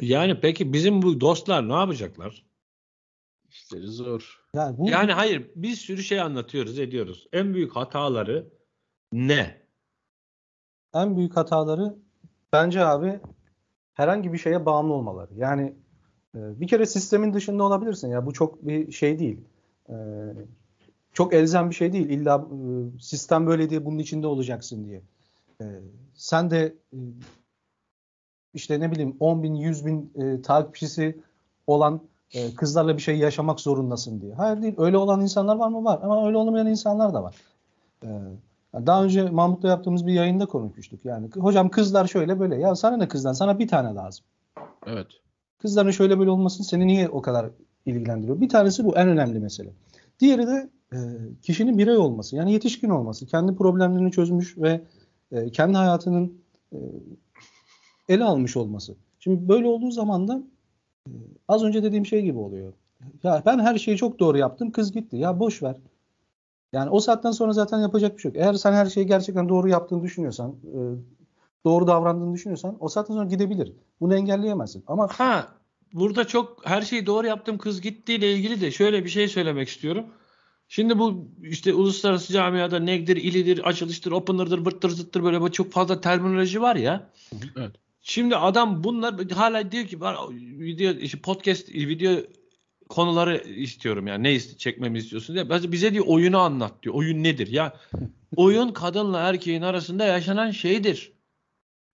Yani peki bizim bu dostlar ne yapacaklar? İşleri zor. Yani, bu... yani hayır bir sürü şey anlatıyoruz ediyoruz. En büyük hataları ne? En büyük hataları bence abi herhangi bir şeye bağımlı olmaları. Yani bir kere sistemin dışında olabilirsin. Ya bu çok bir şey değil. Ee, çok elzem bir şey değil. İlla sistem böyle diye bunun içinde olacaksın diye. Ee, sen de işte ne bileyim on bin, yüz bin e, takipçisi olan kızlarla bir şey yaşamak zorundasın diye. Hayır değil. Öyle olan insanlar var mı? Var. Ama öyle olmayan insanlar da var. Daha önce Mahmut'la yaptığımız bir yayında konuşmuştuk. Yani hocam kızlar şöyle böyle. Ya sana ne kızdan? Sana bir tane lazım. Evet. Kızların şöyle böyle olmasını seni niye o kadar ilgilendiriyor? Bir tanesi bu en önemli mesele. Diğeri de kişinin birey olması. Yani yetişkin olması. Kendi problemlerini çözmüş ve kendi hayatının ele almış olması. Şimdi böyle olduğu zaman da az önce dediğim şey gibi oluyor. Ya ben her şeyi çok doğru yaptım. Kız gitti. Ya boş ver. Yani o saatten sonra zaten yapacak bir şey yok. Eğer sen her şeyi gerçekten doğru yaptığını düşünüyorsan, doğru davrandığını düşünüyorsan o saatten sonra gidebilir. Bunu engelleyemezsin. Ama ha burada çok her şeyi doğru yaptım, kız gittiyle ilgili de şöyle bir şey söylemek istiyorum. Şimdi bu işte uluslararası camiada negdir, ilidir, açılıştır, opener'dır, vırttır, zıttır böyle çok fazla terminoloji var ya. Evet. Şimdi adam bunlar hala diyor ki video, işte podcast video konuları istiyorum yani ne çekmemi istiyorsun diye. Bize diyor oyunu anlat diyor. Oyun nedir? Ya oyun kadınla erkeğin arasında yaşanan şeydir.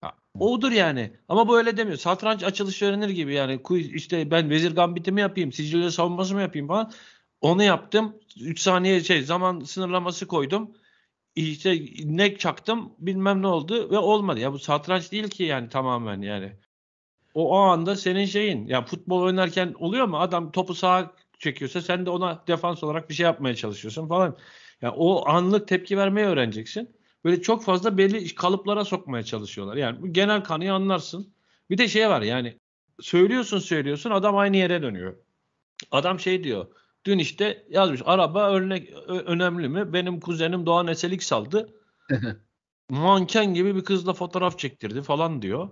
Ya, odur yani. Ama bu öyle demiyor. Satranç açılışı öğrenir gibi yani işte ben vezir gambitimi yapayım, Sicilya savunması mı yapayım falan. Onu yaptım. üç saniye şey zaman sınırlaması koydum. İşte ne çaktım bilmem ne oldu ve olmadı. Ya bu satranç değil ki yani tamamen yani. O, o anda senin şeyin. Ya futbol oynarken oluyor mu? Adam topu sağa çekiyorsa sen de ona defans olarak bir şey yapmaya çalışıyorsun falan. Yani o anlık tepki vermeyi öğreneceksin. Böyle çok fazla belli kalıplara sokmaya çalışıyorlar. Yani bu genel kanıyı anlarsın. Bir de şey var yani söylüyorsun söylüyorsun adam aynı yere dönüyor. Adam şey diyor. Dün işte yazmış, araba örnek önemli mi? Benim kuzenim Doğan S L X aldı. Manken gibi bir kızla fotoğraf çektirdi falan diyor.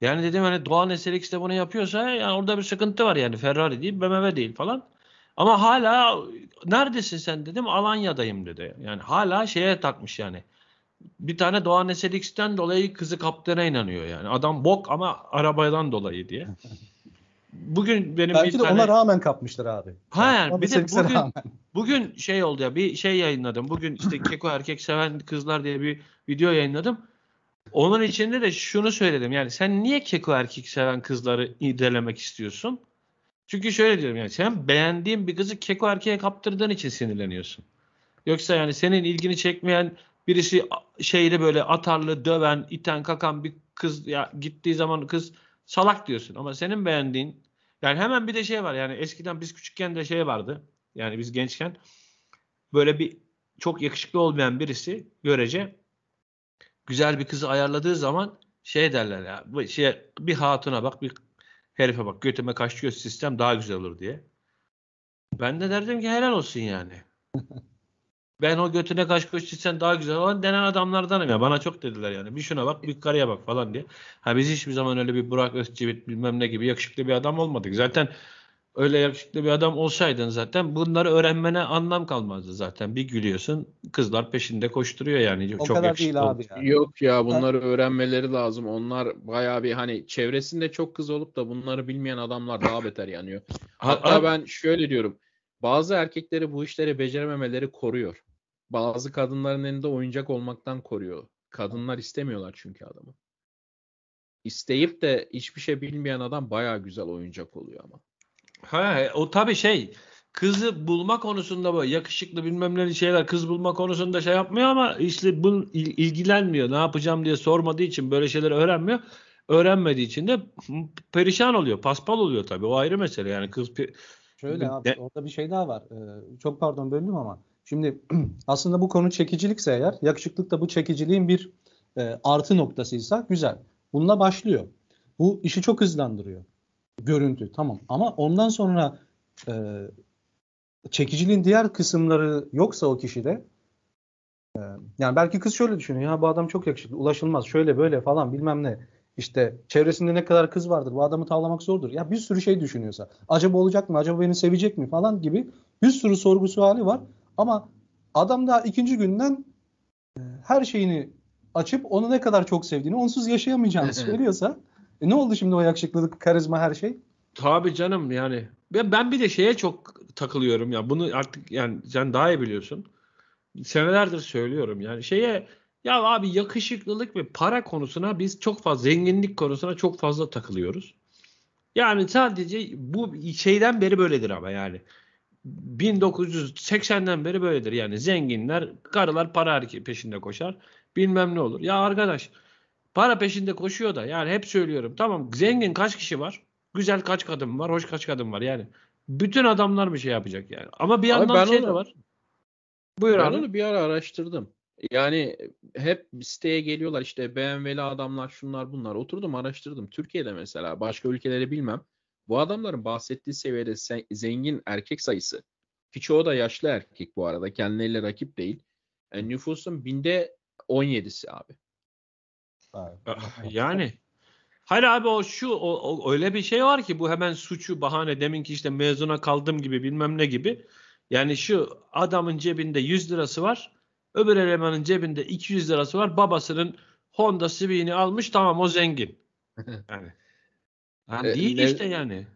Yani dedim hani Doğan S L X de bunu yapıyorsa yani orada bir sıkıntı var yani. Ferrari değil, B M W değil falan. Ama hala neredesin sen dedim. Alanya'dayım dedi. Yani hala şeye takmış yani. Bir tane Doğan S L X'ten dolayı kızı kaptana inanıyor yani. Adam bok ama arabadan dolayı diye. Bugün benim belki bir de tane... ona rağmen kapmıştır abi. Ha yani bir de bugün, bugün şey oldu ya, bir şey yayınladım. Bugün işte keko erkek seven kızlar diye bir video yayınladım. Onun içinde de şunu söyledim. Yani sen niye keko erkek seven kızları irdelemek istiyorsun? Çünkü şöyle diyorum yani sen beğendiğin bir kızı keko erkeğe kaptırdığın için sinirleniyorsun. Yoksa yani senin ilgini çekmeyen birisi şeyle böyle atarlı, döven, iten, kakan bir kız ya gittiği zaman kız salak diyorsun ama senin beğendiğin yani hemen bir de şey var yani eskiden biz küçükken de şey vardı yani biz gençken böyle bir çok yakışıklı olmayan birisi görece güzel bir kızı ayarladığı zaman şey derler ya bu şey bir hatuna bak bir herife bak götüme kaçıyor sistem daha güzel olur diye. Ben de derdim ki helal olsun yani. Ben o götüne kaç koş sen daha güzel olan denen adamlardanım ya. Bana çok dediler yani. Bir şuna bak, bir karıya bak falan diye. Ha biz hiçbir zaman öyle bir Burak Özçivit bilmem ne gibi yakışıklı bir adam olmadık. Zaten öyle yakışıklı bir adam olsaydın zaten bunları öğrenmene anlam kalmazdı zaten. Bir gülüyorsun kızlar peşinde koşturuyor yani. O çok kadar değil abi yani. Yok ya bunları ha? Öğrenmeleri lazım. Onlar bayağı bir hani çevresinde çok kız olup da bunları bilmeyen adamlar daha beter yanıyor. Hatta ha, ben şöyle diyorum. Bazı erkekleri bu işleri becerememeleri koruyor. Bazı kadınların elinde oyuncak olmaktan koruyor. Kadınlar istemiyorlar çünkü adamı. İsteyip de hiçbir şey bilmeyen adam bayağı güzel oyuncak oluyor ama. Ha, o tabii şey kızı bulma konusunda böyle yakışıklı bilmem ne şeyler kız bulma konusunda şey yapmıyor ama işte bu ilgilenmiyor. Ne yapacağım diye sormadığı için böyle şeyleri öğrenmiyor. Öğrenmediği için de perişan oluyor. Paspal oluyor tabii. O ayrı mesele yani kız pe- Şöyle abi orada bir şey daha var. Ee, çok pardon böldüm ama şimdi aslında bu konu çekicilikse eğer yakışıklık da bu çekiciliğin bir e, artı noktasıysa güzel. Bununla başlıyor. Bu işi çok hızlandırıyor. Görüntü tamam ama ondan sonra e, çekiciliğin diğer kısımları yoksa o kişide e, yani belki kız şöyle düşünüyor ya bu adam çok yakışıklı ulaşılmaz şöyle böyle falan bilmem ne. İşte çevresinde ne kadar kız vardır, bu adamı tavlamak zordur. Ya bir sürü şey düşünüyorsa, acaba olacak mı, acaba beni sevecek mi falan gibi bir sürü sorgu suali var. Ama adam daha ikinci günden her şeyini açıp onu ne kadar çok sevdiğini, onsuz yaşayamayacağını söylüyorsa e ne oldu şimdi o yakışıklılık, karizma her şey? Tabii canım yani. Ben bir de şeye çok takılıyorum ya. Bunu artık yani sen daha iyi biliyorsun. Senelerdir söylüyorum yani şeye... Ya abi yakışıklılık ve para konusuna biz çok fazla, zenginlik konusuna çok fazla takılıyoruz. Yani sadece bu şeyden beri böyledir ama yani. bin dokuz yüz seksenden beri böyledir yani zenginler, karılar para peşinde koşar. Bilmem ne olur. Ya arkadaş para peşinde koşuyor da yani hep söylüyorum tamam zengin kaç kişi var? Güzel kaç kadın var? Hoş kaç kadın var yani. Bütün adamlar bir şey yapacak yani. Ama bir yandan şey onu, de var. Buyur ben abi. Onu bir ara araştırdım. Yani hep siteye geliyorlar işte B M W'li adamlar şunlar bunlar oturdum araştırdım. Türkiye'de mesela başka ülkeleri bilmem. Bu adamların bahsettiği seviyede zengin erkek sayısı. Ki çoğu da yaşlı erkek bu arada kendileriyle rakip değil. Yani nüfusun binde on yedisi abi. Yani hayır abi o şu o, o, öyle bir şey var ki bu hemen suçu bahane deminki işte mezuna kaldım gibi bilmem ne gibi. Yani şu adamın cebinde yüz lirası var. Öbür elemanın cebinde iki yüz lirası var. Babasının Honda Civic'ini almış. Tamam o zengin. Yani, yani değil Nev- işte yani.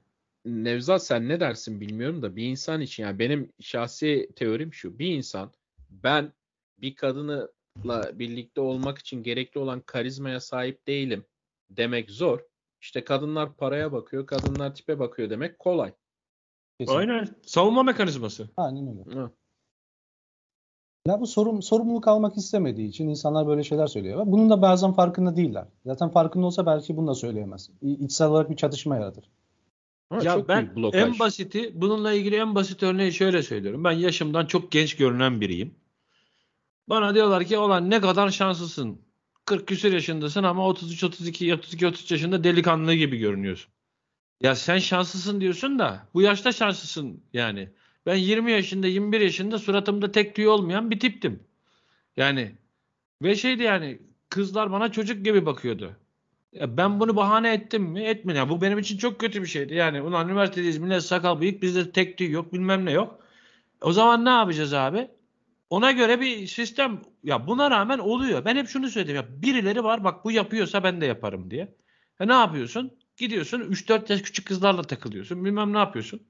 Nevzat sen ne dersin bilmiyorum da bir insan için yani benim şahsi teorim şu. Bir insan ben bir kadınla birlikte olmak için gerekli olan karizmaya sahip değilim demek zor. İşte kadınlar paraya bakıyor. Kadınlar tipe bakıyor demek kolay. Kesinlikle. Aynen. Savunma mekanizması. Aynen öyle. Ha. Ya bu sorum, sorumluluk almak istemediği için insanlar böyle şeyler söylüyor. Bunun da bazen farkında değiller. Zaten farkında olsa belki bunu da söyleyemez. İçsel olarak bir çatışma yaratır. Ama ya ben en basiti, bununla ilgili en basit örneği şöyle söylüyorum. Ben yaşımdan çok genç görünen biriyim. Bana diyorlar ki olan ne kadar şanslısın. kırk küsur yaşındasın ama otuz üç otuz iki otuz iki otuz yaşında delikanlı gibi görünüyorsun. Ya sen şanslısın diyorsun da bu yaşta şanslısın yani. Ben yirmi yaşında, yirmi bir yaşında suratımda tek tüy olmayan bir tiptim. Yani ve şeydi yani, kızlar bana çocuk gibi bakıyordu. Ya ben bunu bahane ettim mi? Etmedim. Yani bu benim için çok kötü bir şeydi. Yani ulan üniversitedeyiz, millet sakal bıyık, bizde tek tüy yok, bilmem ne yok. O zaman ne yapacağız abi? Ona göre bir sistem. Ya buna rağmen oluyor. Ben hep şunu söyledim. Ya birileri var, bak bu yapıyorsa ben de yaparım diye. E ne yapıyorsun? Gidiyorsun üç dört yaş küçük kızlarla takılıyorsun. Bilmem ne yapıyorsun.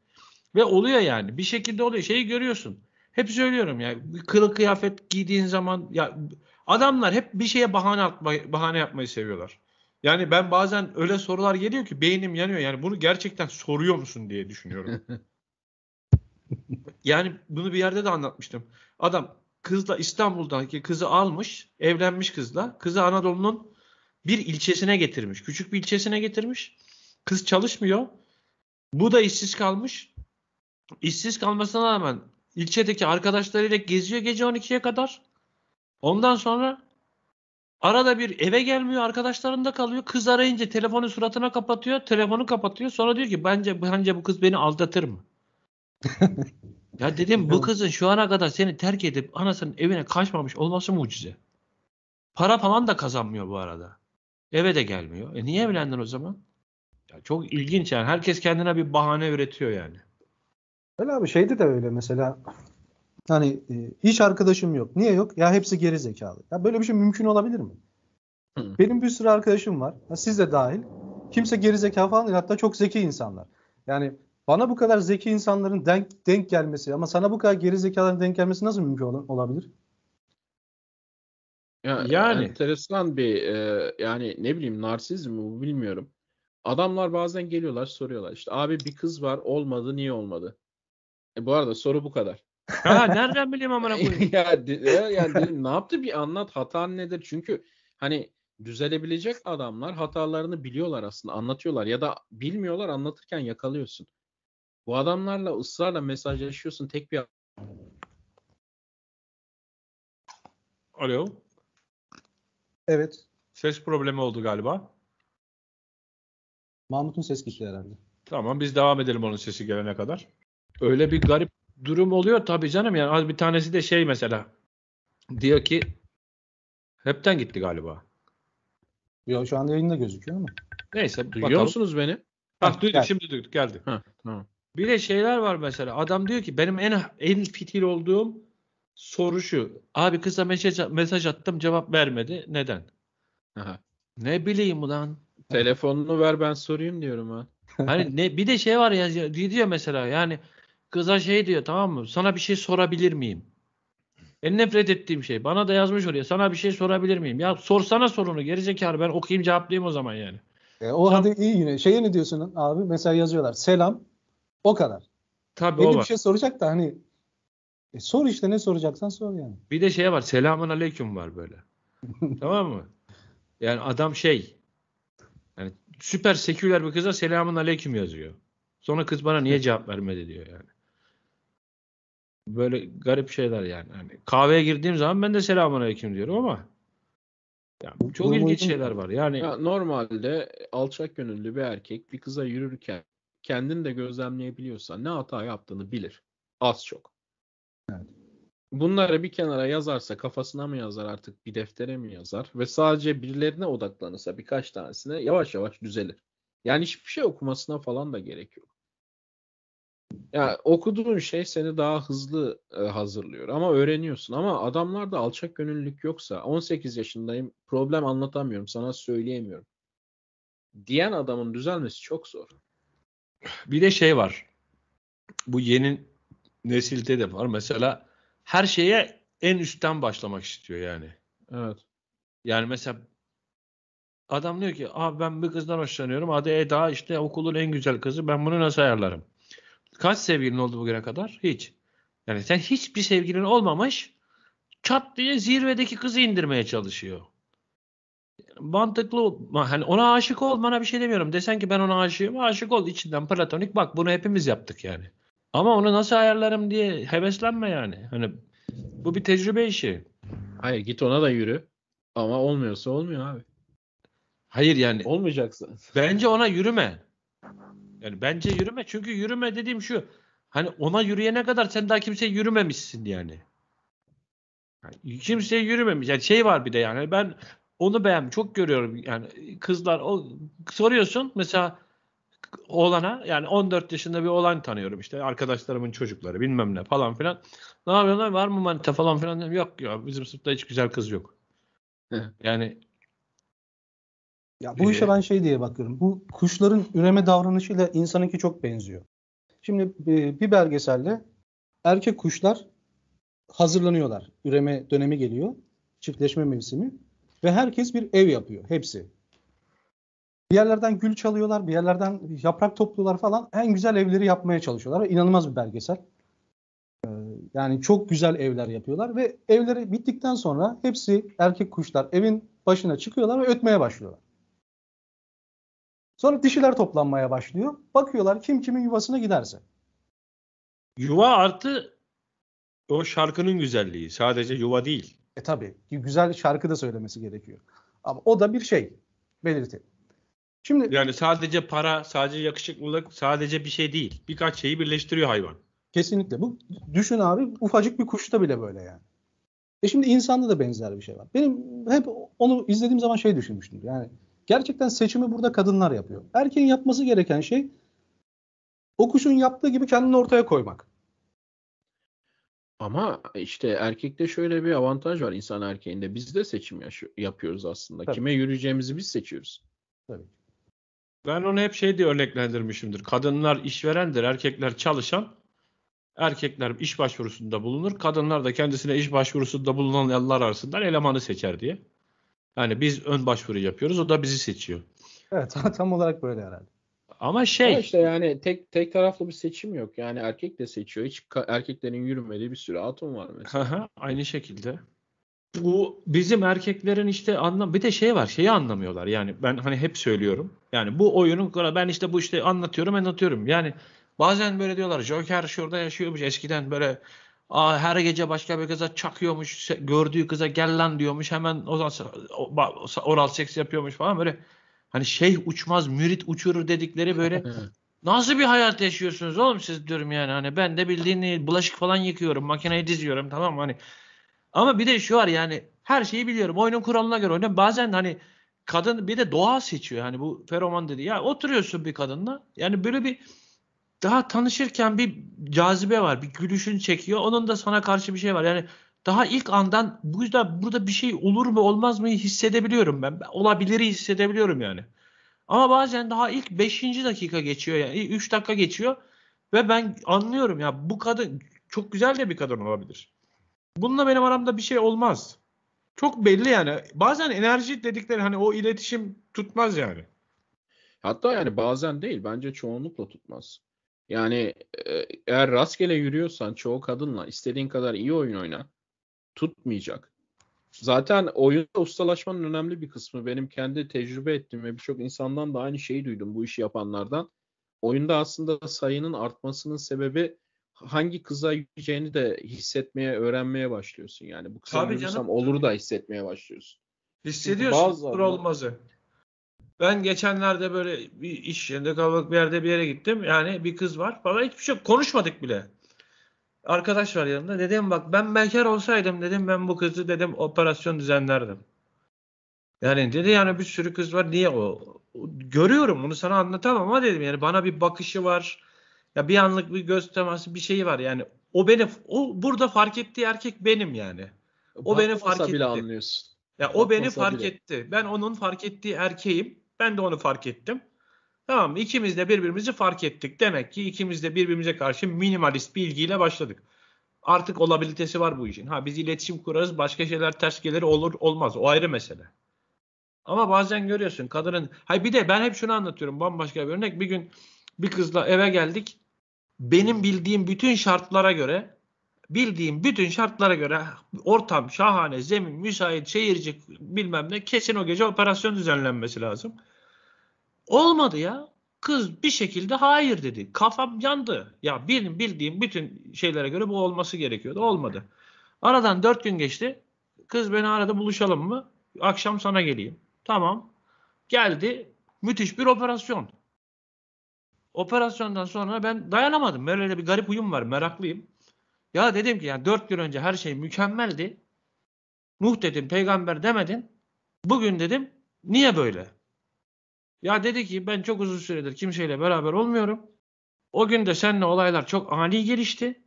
Ve oluyor yani. Bir şekilde oluyor. Şeyi görüyorsun. Hep söylüyorum ya. Kılık kıyafet giydiğin zaman ya adamlar hep bir şeye bahane atmayı, bahane yapmayı seviyorlar. Yani ben bazen öyle sorular geliyor ki beynim yanıyor. Yani bunu gerçekten soruyor musun diye düşünüyorum. Yani bunu bir yerde de anlatmıştım. Adam kızla, İstanbul'daki kızı almış, evlenmiş kızla. Kızı Anadolu'nun bir ilçesine getirmiş. Küçük bir ilçesine getirmiş. Kız çalışmıyor. Bu da işsiz kalmış. İşsiz kalmasına rağmen ilçedeki arkadaşlarıyla geziyor gece on ikiye kadar. Ondan sonra arada bir eve gelmiyor, arkadaşlarında kalıyor. Kız arayınca telefonu suratına kapatıyor. Telefonu kapatıyor. Sonra diyor ki bence bence bu kız beni aldatır mı? Ya dedim bu kızın şu ana kadar seni terk edip anasının evine kaçmamış olması mucize. Para falan da kazanmıyor bu arada. Eve de gelmiyor. E niye evlendin o zaman? Ya çok ilginç yani. Herkes kendine bir bahane üretiyor yani. Öyle abi, şeydi de öyle mesela. Hani hiç arkadaşım yok. Niye yok? Ya hepsi geri zekalı. Ya böyle bir şey mümkün olabilir mi? Hı. Benim bir sürü arkadaşım var. Ya siz de dahil. Kimse geri zekalı falan değil. Hatta çok zeki insanlar. Yani bana bu kadar zeki insanların denk, denk gelmesi ama sana bu kadar geri zekaların denk gelmesi nasıl mümkün olabilir? Ya, yani enteresan bir e, yani ne bileyim narsizm mi bilmiyorum. Adamlar bazen geliyorlar soruyorlar işte abi bir kız var olmadı niye olmadı? E, bu arada soru bu kadar. Ha nereden bileyim amına koyayım? ya de, yani dedim, ne yaptı bir anlat, hatan nedir? Çünkü hani düzelebilecek adamlar hatalarını biliyorlar aslında, anlatıyorlar ya da bilmiyorlar, anlatırken yakalıyorsun. Bu adamlarla ısrarla mesajlaşıyorsun tek bir... Alo? Evet. Ses problemi oldu galiba. Mahmut'un ses gitti herhalde. Tamam, biz devam edelim onun sesi gelene kadar. Öyle bir garip durum oluyor tabii canım. Yani az bir tanesi de şey mesela. Diyor ki... Hepten gitti galiba. Yok şu an yayında gözüküyor ama. Neyse duyuyor bakalım. Musunuz beni? Bak duyduk geldi. Şimdi duyduk geldi. Ha, tamam. Bir de şeyler var mesela. Adam diyor ki benim en en fitil olduğum soru şu. Abi kısa mesaj, mesaj attım cevap vermedi. Neden? Aha. Ne bileyim ulan. Telefonunu ver ben sorayım diyorum ha. Hani ne, bir de şey var ya diyor mesela yani kıza şey diyor tamam mı? Sana bir şey sorabilir miyim? En nefret ettiğim şey. Bana da yazmış oraya. Sana bir şey sorabilir miyim? Ya sorsana sorunu gerizekalı, ben okuyayım cevaplayayım o zaman yani. E, o Sam- hadi iyi yine. Şeye ne diyorsun abi? Mesela yazıyorlar. Selam. O kadar. Tabii benim o var. Bir şey soracak da hani e, sor işte, ne soracaksan sor yani. Bir de şey var. Selamun aleyküm var böyle. Tamam mı? Yani adam şey yani süper seküler bir kıza selamun aleyküm yazıyor. Sonra kız bana niye cevap vermedi diyor yani. Böyle garip şeyler yani. Hani kahveye girdiğim zaman ben de selamünaleyküm diyorum ama yani çok bu, ilginç bu, şeyler var. Yani ya normalde alçak gönüllü bir erkek bir kıza yürürken kendini de gözlemleyebiliyorsa ne hata yaptığını bilir. Az çok. Evet. Bunları bir kenara yazarsa, kafasına mı yazar artık, bir deftere mi yazar ve sadece birilerine odaklanırsa, birkaç tanesine yavaş yavaş düzelir. Yani hiçbir şey okumasına falan da gerek yok. Yani okuduğun şey seni daha hızlı e, hazırlıyor ama öğreniyorsun. Ama adamlarda alçak gönüllülük yoksa on sekiz yaşındayım problem anlatamıyorum sana söyleyemiyorum diyen adamın düzelmesi çok zor. Bir de şey var, bu yeni nesilde de var mesela, her şeye en üstten başlamak istiyor yani. Evet. Yani mesela adam diyor ki abi ben bir kızdan hoşlanıyorum, adı Eda, işte okulun en güzel kızı, ben bunu nasıl ayarlarım? Kaç sevgilin oldu bugüne kadar? Hiç. Yani sen hiçbir sevgilin olmamış, çat diye zirvedeki kızı indirmeye çalışıyor. Mantıklı. Hani ona aşık ol, bana bir şey demiyorum. Desen ki ben ona aşığım, aşık ol içinden, platonik, bak bunu hepimiz yaptık yani. Ama onu nasıl ayarlarım diye heveslenme yani. Hani bu bir tecrübe işi. Hayır, git ona da yürü. Ama olmuyorsa olmuyor abi. Hayır yani. Olmayacaksa. Bence ona yürüme. Yani bence yürüme, çünkü yürüme dediğim şu. Hani ona yürüyene kadar sen daha kimseye yürümemişsin yani. yani kimseye yürümemiş. Yani şey var bir de yani ben onu beğendim. Çok görüyorum yani kızlar o, soruyorsun mesela oğlana yani on dört yaşında bir oğlan tanıyorum işte arkadaşlarımın çocukları bilmem ne falan filan. Ne yapıyorlar? Var mı manita falan filan? Diyorum. Yok ya bizim sınıfta hiç güzel kız yok. Yani ya bu işe ben şey diye bakıyorum. Bu kuşların üreme davranışıyla insanınki çok benziyor. Şimdi bir belgeselde erkek kuşlar hazırlanıyorlar. Üreme dönemi geliyor. Çiftleşme mevsimi. Ve herkes bir ev yapıyor. Hepsi. Bir yerlerden gül çalıyorlar. Bir yerlerden yaprak topluyorlar falan. En güzel evleri yapmaya çalışıyorlar. İnanılmaz bir belgesel. Yani çok güzel evler yapıyorlar. Ve evleri bittikten sonra hepsi erkek kuşlar evin başına çıkıyorlar ve ötmeye başlıyorlar. Sonra dişiler toplanmaya başlıyor. Bakıyorlar kim kimin yuvasına giderse. Yuva artı o şarkının güzelliği. Sadece yuva değil. E tabii. Güzel şarkı da söylemesi gerekiyor. Ama o da bir şey. Belirti. Şimdi, yani sadece para, sadece yakışıklılık, sadece bir şey değil. Birkaç şeyi birleştiriyor hayvan. Kesinlikle. Bu düşün abi ufacık bir kuşta bile böyle yani. E şimdi insanda da benzer bir şey var. Benim hep onu izlediğim zaman şey düşünmüştüm. Yani gerçekten seçimi burada kadınlar yapıyor. Erkeğin yapması gereken şey o kuşun yaptığı gibi kendini ortaya koymak. Ama işte erkekte şöyle bir avantaj var insan erkeğinde. Biz de seçim yaş- yapıyoruz aslında. Tabii. Kime yürüyeceğimizi biz seçiyoruz. Tabii. Ben onu hep şey diye örneklendirmişimdir. Kadınlar işverendir, erkekler çalışan. Erkekler iş başvurusunda bulunur. Kadınlar da kendisine iş başvurusunda bulunanlar arasından elemanı seçer diye. Yani biz ön başvuru yapıyoruz. O da bizi seçiyor. Evet tam olarak böyle herhalde. Ama şey. Ama işte yani tek tek taraflı bir seçim yok. Yani erkek de seçiyor. Hiç ka- erkeklerin yürümediği bir sürü atom var mesela. Aynı şekilde. Bu bizim erkeklerin işte anlam bir de şey var. Şeyi anlamıyorlar. Yani ben hani hep söylüyorum. Yani bu oyunun ben işte bu işte anlatıyorum anlatıyorum. Yani bazen böyle diyorlar Joker şurada yaşıyormuş eskiden böyle Aa, her gece başka bir kıza çakıyormuş, gördüğü kıza gel lan diyormuş, hemen o zaman oral seks yapıyormuş falan böyle. Hani şeyh uçmaz, mürit uçurur dedikleri böyle. Nasıl bir hayat yaşıyorsunuz oğlum siz diyorum yani. Hani ben de bildiğin bulaşık falan yıkıyorum, makineyi diziyorum tamam hani. Ama bir de şu var yani her şeyi biliyorum. Oyunun kuralına göre oynuyorum. Bazen hani kadın bir de doğa seçiyor. Hani bu feroman dedi ya oturuyorsun bir kadınla. Yani böyle bir daha tanışırken bir cazibe var. Bir gülüşün çekiyor. Onun da sana karşı bir şey var. Yani daha ilk andan bu yüzden burada bir şey olur mu olmaz mı hissedebiliyorum ben. ben olabiliri hissedebiliyorum yani. Ama bazen daha ilk beşinci dakika geçiyor. Yani üç dakika geçiyor. Ve ben anlıyorum ya bu kadın çok güzel de bir kadın olabilir. Bununla benim aramda bir şey olmaz. Çok belli yani. Bazen enerji dedikleri hani o iletişim tutmaz yani. Hatta yani bazen değil. Bence çoğunlukla tutmaz. Yani eğer rastgele yürüyorsan çoğu kadınla istediğin kadar iyi oyun oyna tutmayacak. Zaten oyunda ustalaşmanın önemli bir kısmı benim kendi tecrübe ettiğim ve birçok insandan da aynı şeyi duydum bu işi yapanlardan. Oyunda aslında sayının artmasının sebebi hangi kıza yürüyeceğini de hissetmeye, öğrenmeye başlıyorsun. Yani bu kıza yürürsem olur da hissetmeye başlıyorsun. Hissediyorsun olur olmazı. Ben geçenlerde böyle bir iş yerinde kalabalık bir yerde bir yere gittim. Yani bir kız var. Bana hiçbir şey konuşmadık bile. Arkadaş var yanımda. Dedim bak ben bekar olsaydım dedim ben bu kızı dedim operasyon düzenlerdim. Yani dedi yani bir sürü kız var. Niye o? Görüyorum bunu sana anlatamam ama dedim yani bana bir bakışı var. Ya bir anlık bir göz teması bir şeyi var yani. O beni o burada fark ettiği erkek benim yani. O Bakmasa beni fark etti. Anlıyorsun. Ya o beni fark bile. Etti. Ben onun fark ettiği erkeğim. Ben de onu fark ettim. Tamam ikimiz de birbirimizi fark ettik. Demek ki ikimiz de birbirimize karşı minimalist bilgiyle başladık. Artık olabilitesi var bu işin. Ha biz iletişim kurarız. Başka şeyler ters gelir olur olmaz. O ayrı mesele. Ama bazen görüyorsun kadının. Hayır bir de ben hep şunu anlatıyorum. Bambaşka bir örnek. Bir gün bir kızla eve geldik. Benim bildiğim bütün şartlara göre bildiğim bütün şartlara göre ortam şahane, zemin, müsait, şehircik bilmem ne kesin o gece operasyon düzenlenmesi lazım. Olmadı ya. Kız bir şekilde hayır dedi. Kafam yandı. Ya benim bildiğim bütün şeylere göre bu olması gerekiyordu. Olmadı. Aradan dört gün geçti. Kız beni arada buluşalım mı? Akşam sana geleyim. Tamam. Geldi. Müthiş bir operasyon. Operasyondan sonra ben dayanamadım. Böyle de bir garip uyum var. Meraklıyım. Ya dedim ki yani dört gün önce her şey mükemmeldi. Nuh dedim, peygamber demedin. Bugün dedim niye böyle? Ya dedi ki ben çok uzun süredir kimseyle beraber olmuyorum. O gün de seninle olaylar çok ani gelişti.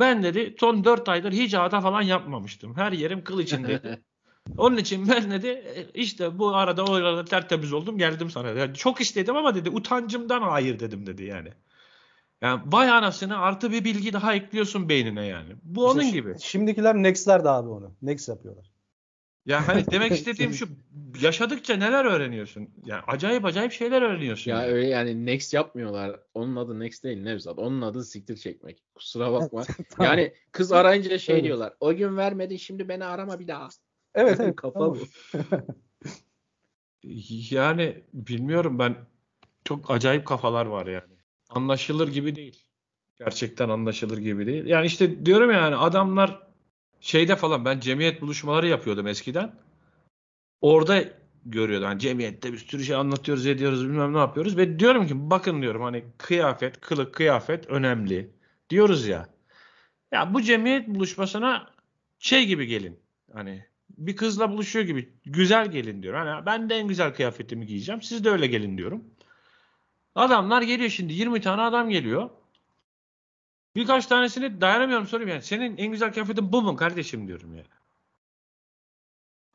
Ben dedi son dört aydır hiç hata falan yapmamıştım. Her yerim kıl içindeydi. Onun için ben dedi işte bu arada o arada tertemiz oldum geldim sana. Yani çok istedim ama dedi utancımdan hayır dedim dedi yani. Yani vay anasını artı bir bilgi daha ekliyorsun beynine yani. Bu işte onun gibi. Şimdikiler next'ler de abi onu. Next yapıyorlar. Ya hani demek istediğim şu, yaşadıkça neler öğreniyorsun? Yani acayip acayip şeyler öğreniyorsun. Ya yani. Öyle yani next yapmıyorlar. Onun adı next değil Nevzat. Onun adı siktir çekmek. Kusura bakma. Tamam. Yani kız arayınca şey evet. diyorlar. O gün vermedin şimdi beni arama bir daha. Evet. evet Kafa tamam. bu. Yani bilmiyorum ben çok acayip kafalar var yani. Anlaşılır gibi değil. Gerçekten anlaşılır gibi değil. Yani işte diyorum yani adamlar şeyde falan ben cemiyet buluşmaları yapıyordum eskiden. Orada görüyordum. Yani cemiyette bir sürü şey anlatıyoruz, ediyoruz, bilmem ne yapıyoruz. Ve diyorum ki bakın diyorum hani kıyafet, kılık, kıyafet önemli. Diyoruz ya. Ya bu cemiyet buluşmasına şey gibi gelin. Hani bir kızla buluşuyor gibi güzel gelin diyor. Hani ben de en güzel kıyafetimi giyeceğim. Siz de öyle gelin diyorum. Adamlar geliyor şimdi yirmi tane adam geliyor. Birkaç tanesini dayanamıyorum soruyorum yani senin en güzel kıyafetin bu mu kardeşim diyorum yani.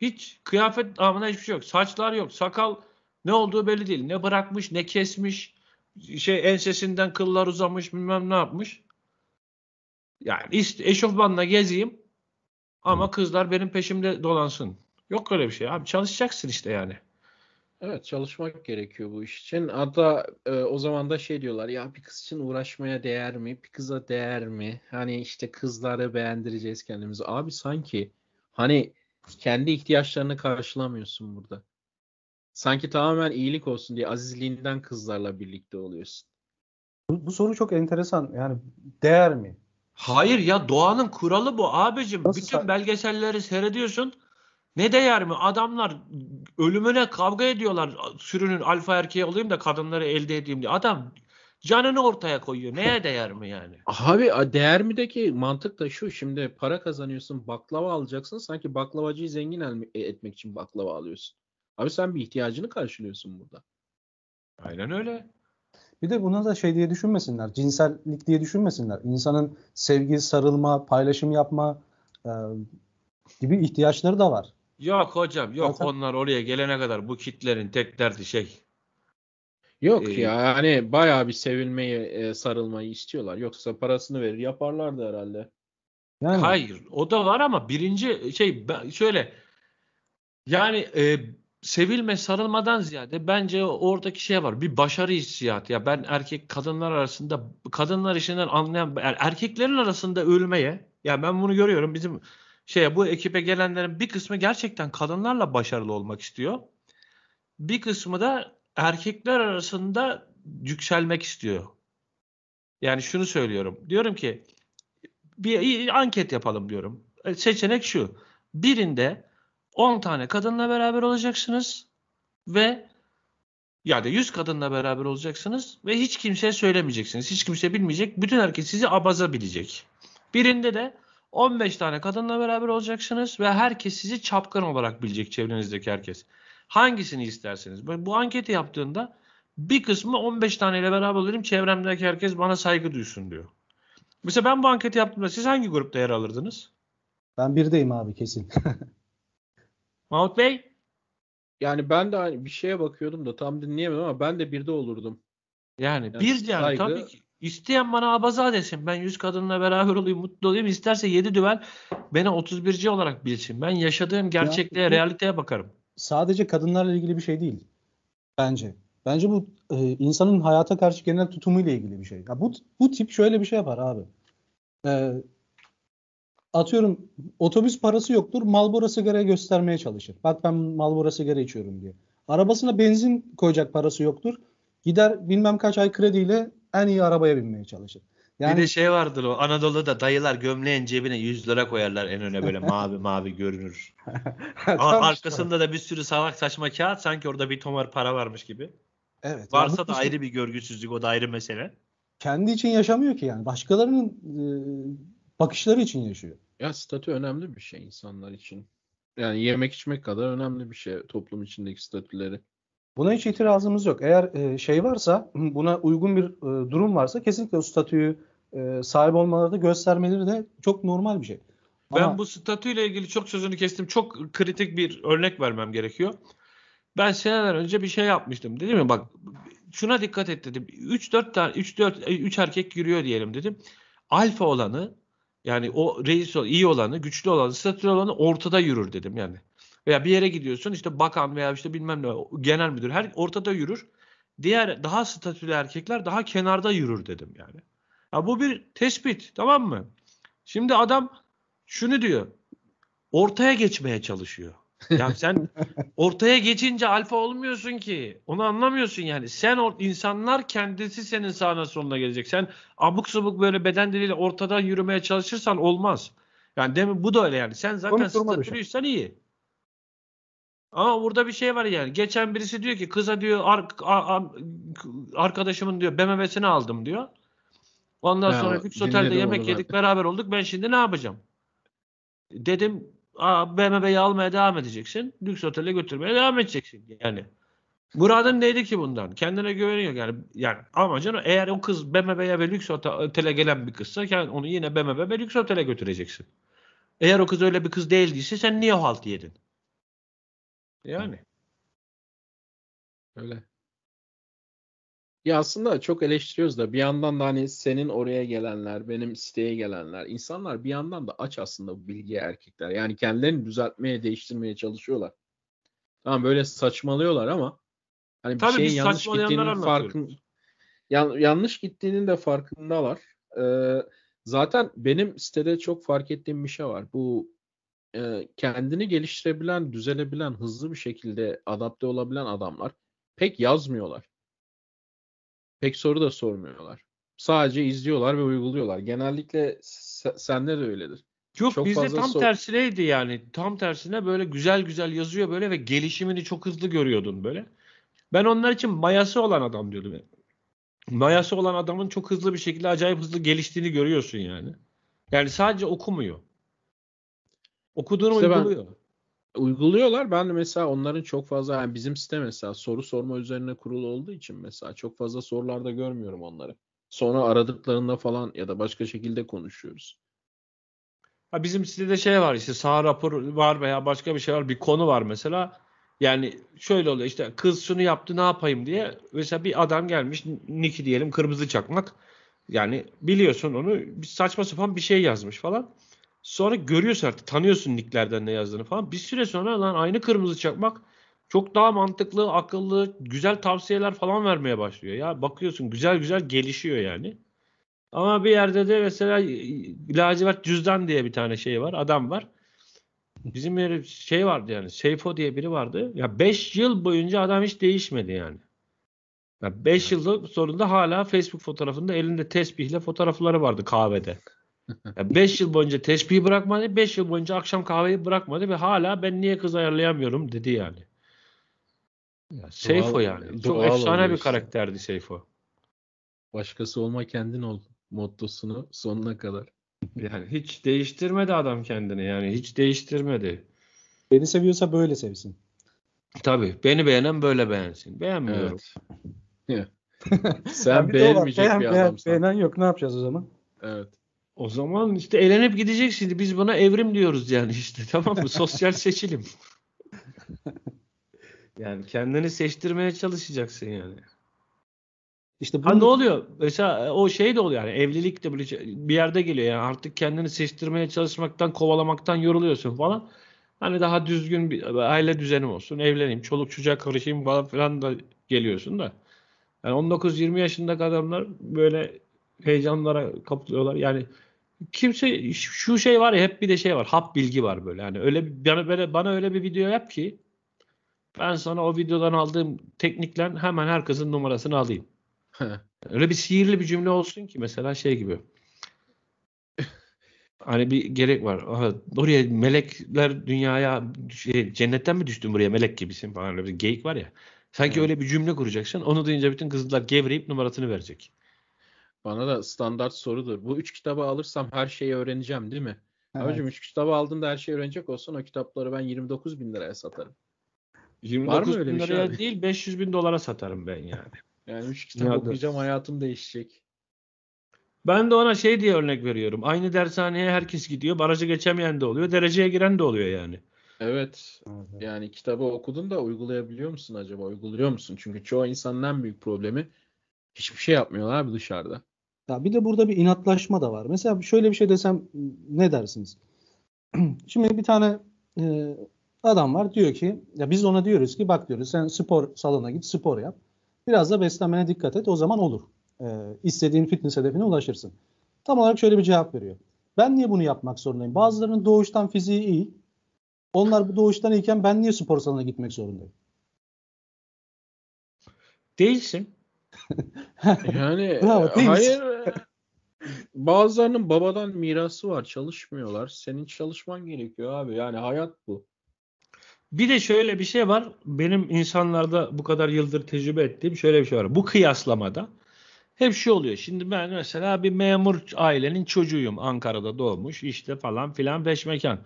Hiç kıyafet anlamında hiçbir şey yok. Saçlar yok. Sakal ne olduğu belli değil. Ne bırakmış ne kesmiş. Şey ensesinden kıllar uzamış bilmem ne yapmış. Yani işte eşofmanla gezeyim ama kızlar benim peşimde dolansın. Yok öyle bir şey abi çalışacaksın işte yani. Evet çalışmak gerekiyor bu iş için. Hatta e, o zaman da şey diyorlar ya bir kız için uğraşmaya değer mi? Bir kıza değer mi? Hani işte kızları beğendireceğiz kendimizi. Abi sanki hani kendi ihtiyaçlarını karşılamıyorsun burada. Sanki tamamen iyilik olsun diye azizliğinden kızlarla birlikte oluyorsun. Bu, bu soru çok enteresan. Yani değer mi? Hayır ya doğanın kuralı bu abicim. Nasıl Bütün sen... belgeselleri seyrediyorsun. Ne değer mi? Adamlar ölümüne kavga ediyorlar. Sürünün alfa erkeği olayım da kadınları elde edeyim diye. Adam canını ortaya koyuyor. Neye değer mi yani? Abi değer mi de ki mantık da şu. Şimdi para kazanıyorsun, baklava alacaksın. Sanki baklavacıyı zengin etmek için baklava alıyorsun. Abi sen bir ihtiyacını karşılıyorsun burada. Aynen öyle. Bir de buna da şey diye düşünmesinler. Cinsellik diye düşünmesinler. İnsanın sevgi, sarılma, paylaşım yapma e, gibi ihtiyaçları da var. Yok hocam yok zaten... onlar oraya gelene kadar bu kitlerin tek derdi şey. Yok ee, ya hani bayağı bir sevilmeyi sarılmayı istiyorlar. Yoksa parasını verir yaparlardı herhalde. Yani... Hayır o da var ama birinci şey şöyle yani e, sevilme sarılmadan ziyade bence oradaki şey var bir başarı hissiyatı. Ya ben erkek kadınlar arasında kadınlar işinden anlayan yani erkeklerin arasında ölmeye ya ben bunu görüyorum bizim Şey, bu ekibe gelenlerin bir kısmı gerçekten kadınlarla başarılı olmak istiyor. Bir kısmı da erkekler arasında yükselmek istiyor. Yani şunu söylüyorum. Diyorum ki bir anket yapalım diyorum. Seçenek şu. Birinde on tane kadınla beraber olacaksınız ve yani yüz kadınla beraber olacaksınız ve hiç kimseye söylemeyeceksiniz. Hiç kimse bilmeyecek. Bütün herkes sizi abaza bilecek. Birinde de on beş tane kadınla beraber olacaksınız ve herkes sizi çapkın olarak bilecek çevrenizdeki herkes. Hangisini isterseniz. Bu anketi yaptığında bir kısmı on beş taneyle beraber olayım çevremdeki herkes bana saygı duysun diyor. Mesela ben bu anketi yaptığımda siz hangi grupta yer alırdınız? Ben birdeyim abi kesin. Mahmut Bey? Yani ben de hani bir şeye bakıyordum da tam dinleyemedim ama ben de birde olurdum. Yani, yani bir yani saygı... tabii ki. İsteyen bana abaza desin. Ben yüz kadınla beraber olayım, mutlu olayım. İsterse yedi düvel beni otuz birci olarak bilsin. Ben yaşadığım gerçekliğe, ya, realiteye bakarım. Sadece kadınlarla ilgili bir şey değil. Bence. Bence bu e, insanın hayata karşı genel tutumuyla ilgili bir şey. Ya bu bu tip şöyle bir şey yapar abi. E, atıyorum otobüs parası yoktur. Marlboro sigarayı göstermeye çalışır. Bak ben Marlboro sigara içiyorum diye. Arabasına benzin koyacak parası yoktur. Gider bilmem kaç ay krediyle en iyi arabaya binmeye çalışır. Yani... Bir de şey vardır o Anadolu'da dayılar gömleğin cebine yüz lira koyarlar en öne böyle mavi mavi görünür. Ar- arkasında da bir sürü salak saçma kağıt sanki orada bir tomar para varmış gibi. Evet. Varsa da ayrı bir görgüsüzlük, o da ayrı mesele. Kendi için yaşamıyor ki yani. Başkalarının e, bakışları için yaşıyor. Ya statü önemli bir şey insanlar için. Yani yemek içmek kadar önemli bir şey toplum içindeki statüleri. Buna hiç itirazımız yok. Eğer e, şey varsa, buna uygun bir e, durum varsa kesinlikle o statüyü e, sahip olmaları da göstermeleri de çok normal bir şey. Ben Ama... bu statüyle ilgili çok sözünü kestim. Çok kritik bir örnek vermem gerekiyor. Ben seneler önce bir şey yapmıştım. Dedim ya bak şuna dikkat et dedim. üç dört tane üç dört üç erkek yürüyor diyelim dedim. Alfa olanı, yani o reis olan, iyi olanı, güçlü olanı, statülü olanı ortada yürür dedim yani. Veya bir yere gidiyorsun işte bakan veya işte bilmem ne genel müdür her ortada yürür. Diğer daha statülü erkekler daha kenarda yürür dedim yani. Ya bu bir tespit, tamam mı? Şimdi adam şunu diyor. Ortaya geçmeye çalışıyor. Ya sen ortaya geçince alfa olmuyorsun ki. Onu anlamıyorsun yani. Sen or- insanlar kendisi senin sağına soluna gelecek. Sen abuk subuk böyle beden diliyle ortadan yürümeye çalışırsan olmaz. Yani demin bu da öyle yani. Sen zaten statülüysen iyi. Ama burada bir şey var yani. Geçen birisi diyor ki kıza diyor ar- ar- arkadaşımın diyor B M W'sini aldım diyor. Ondan ya, sonra Lüks Otel'de yemek yedik abi. Beraber olduk. Ben şimdi ne yapacağım? Dedim B M W'yi almaya devam edeceksin. Lüks otele götürmeye devam edeceksin. Yani muradın neydi ki bundan? Kendine güveniyor yani. Yani amacın o. Eğer o kız B M W'ye ve lüks otele gelen bir kızsa yani onu yine B M W ve lüks otele götüreceksin. Eğer o kız öyle bir kız değildiyse sen niye o haltı yedin? Yani. Öyle. Ya aslında çok eleştiriyoruz da bir yandan da hani senin oraya gelenler, benim siteye gelenler, insanlar bir yandan da aç aslında bu bilgiye erkekler. Yani kendilerini düzeltmeye, değiştirmeye çalışıyorlar. Tamam böyle saçmalıyorlar ama hani bir tabii şeyin yanlış gittiğinin farkın, yan, yanlış gittiğinin de farkındalar. Ee, zaten benim sitede çok fark ettiğim bir şey var. Bu e, kendini geliştirebilen, düzelebilen, hızlı bir şekilde adapte olabilen adamlar pek yazmıyorlar. Pek soru da sormuyorlar. Sadece izliyorlar ve uyguluyorlar. Genellikle s- sende de öyledir. Yok çok bizde tam sor- tersineydi yani. Tam tersine böyle güzel güzel yazıyor böyle ve gelişimini çok hızlı görüyordun böyle. Ben onlar için mayası olan adam diyordum. Yani. Mayası olan adamın çok hızlı bir şekilde acayip hızlı geliştiğini görüyorsun yani. Yani sadece okumuyor. Okuduğunu işte uyguluyor. Ben... Uyguluyorlar. Ben de mesela onların çok fazla yani bizim site mesela soru sorma üzerine kurulu olduğu için mesela çok fazla sorularda görmüyorum onları. Sonra aradıklarında falan ya da başka şekilde konuşuyoruz. Ha bizim sitede şey var işte sağ rapor var veya başka bir şey var bir konu var mesela. Yani şöyle oluyor işte kız şunu yaptı ne yapayım diye mesela bir adam gelmiş Niki diyelim kırmızı çakmak. Yani biliyorsun onu saçma sapan bir şey yazmış falan. Sonra görüyorsun artık tanıyorsun nicklerden ne yazdığını falan. Bir süre sonra lan aynı kırmızı çakmak çok daha mantıklı, akıllı, güzel tavsiyeler falan vermeye başlıyor. Ya bakıyorsun güzel güzel gelişiyor yani. Ama bir yerde de mesela lacivert cüzdan diye bir tane şey var, adam var. Bizim bir şey vardı yani Seyfo diye biri vardı. Ya beş yıl boyunca adam hiç değişmedi yani. Ya beş yıl sonunda hala Facebook fotoğrafında elinde tesbihle fotoğrafları vardı kahvede. beş yıl boyunca tespihi bırakmadı, beş yıl boyunca akşam kahveyi bırakmadı ve hala ben niye kız ayarlayamıyorum dedi yani. Ya Seyfo doğal, yani. Çok efsane bir işte. Karakterdi Seyfo. Başkası olma kendin ol mottosunu sonuna kadar. Yani hiç değiştirmedi adam kendini yani hiç değiştirmedi. Beni seviyorsa böyle sevsin. Tabii beni beğenen böyle beğensin. Beğenmiyorum. Evet. Sen beğenmeyecek bir, beğen, bir adamsın. Beğenen yok ne yapacağız o zaman? Evet. O zaman işte elenip gideceksin. Biz buna evrim diyoruz yani işte tamam mı? Sosyal seçilim. Yani kendini seçtirmeye çalışacaksın yani. İşte bunu... Ha ne oluyor? Mesela o şey de oluyor yani evlilik de bir yerde geliyor yani artık kendini seçtirmeye çalışmaktan, kovalamaktan yoruluyorsun falan. Hani daha düzgün bir aile düzenim olsun, evleneyim, çoluk çocuğa karışayım falan filan da geliyorsun da. Yani on dokuz yirmi yaşındaki adamlar böyle heyecanlara kapılıyorlar. Yani kimse şu şey var ya hep bir de şey var. Hap bilgi var böyle. Yani öyle bana böyle bana öyle bir video yap ki ben sana o videodan aldığım teknikle hemen herkesin numarasını alayım. Öyle bir sihirli bir cümle olsun ki mesela şey gibi. Hani bir gerek var. Aha, oraya melekler dünyaya şey, cennetten mi düştün buraya melek gibisin falan öyle bir geyik var ya. Sanki hmm. öyle bir cümle kuracaksın. Onu duyunca bütün kızlar gevreyip numarasını verecek. Bana da standart sorudur. Bu üç kitabı alırsam her şeyi öğreneceğim değil mi? Evet. Abicim üç kitabı aldığında her şeyi öğrenecek olsan o kitapları ben yirmi dokuz bin liraya satarım. yirmi dokuz bin liraya şey değil, beş yüz bin dolara satarım ben yani. Yani üç kitap okuyacağım, hayatım değişecek. Ben de ona şey diye örnek veriyorum. Aynı dershaneye herkes gidiyor. Barajı geçemeyen de oluyor. Dereceye giren de oluyor yani. Evet. Yani kitabı okudun da uygulayabiliyor musun acaba? Uyguluyor musun? Çünkü çoğu insanın en büyük problemi hiçbir şey yapmıyorlar abi dışarıda. Ya bir de burada bir inatlaşma da var. Mesela şöyle bir şey desem ne dersiniz? Şimdi bir tane e, adam var, diyor ki ya biz ona diyoruz ki bak diyoruz sen spor salonuna git, spor yap. Biraz da beslenmene dikkat et, o zaman olur. E, istediğin fitness hedefine ulaşırsın. Tam olarak şöyle bir cevap veriyor. Ben niye bunu yapmak zorundayım? Bazılarının doğuştan fiziği iyi. Onlar bu doğuştan iyiken ben niye spor salonuna gitmek zorundayım? Değilsin. Yani bravo, hayır. Bazılarının babadan mirası var, çalışmıyorlar. Senin çalışman gerekiyor abi. Yani hayat bu. Bir de şöyle bir şey var. Benim insanlarda bu kadar yıldır tecrübe ettiğim şöyle bir şey var. Bu kıyaslamada hep şu oluyor. Şimdi ben mesela bir memur ailenin çocuğuyum. Ankara'da doğmuş işte falan filan peşmekan.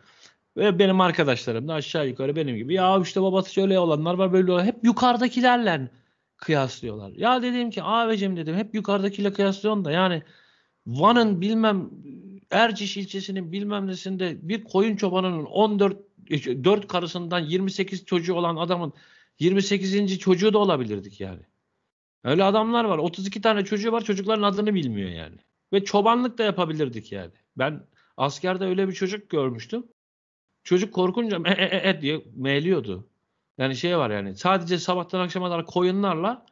Ve benim arkadaşlarım da aşağı yukarı benim gibi. Ya işte babası şöyle olanlar var, böyle olanlar. Hep yukarıdakilerle kıyaslıyorlar. Ya dedim ki abicim dedim hep yukarıdakiyle kıyaslıyorsun da yani Van'ın bilmem Erciş ilçesinin bilmem nesinde bir koyun çobanının on dört dört karısından yirmi sekiz çocuğu olan adamın yirmi sekizinci çocuğu da olabilirdik yani. Öyle adamlar var. otuz iki tane çocuğu var, çocukların adını bilmiyor yani. Ve çobanlık da yapabilirdik yani. Ben askerde öyle bir çocuk görmüştüm. Çocuk korkunca e, e, e diye meyliyordu. Yani şey var yani sadece sabahtan akşama kadar koyunlarla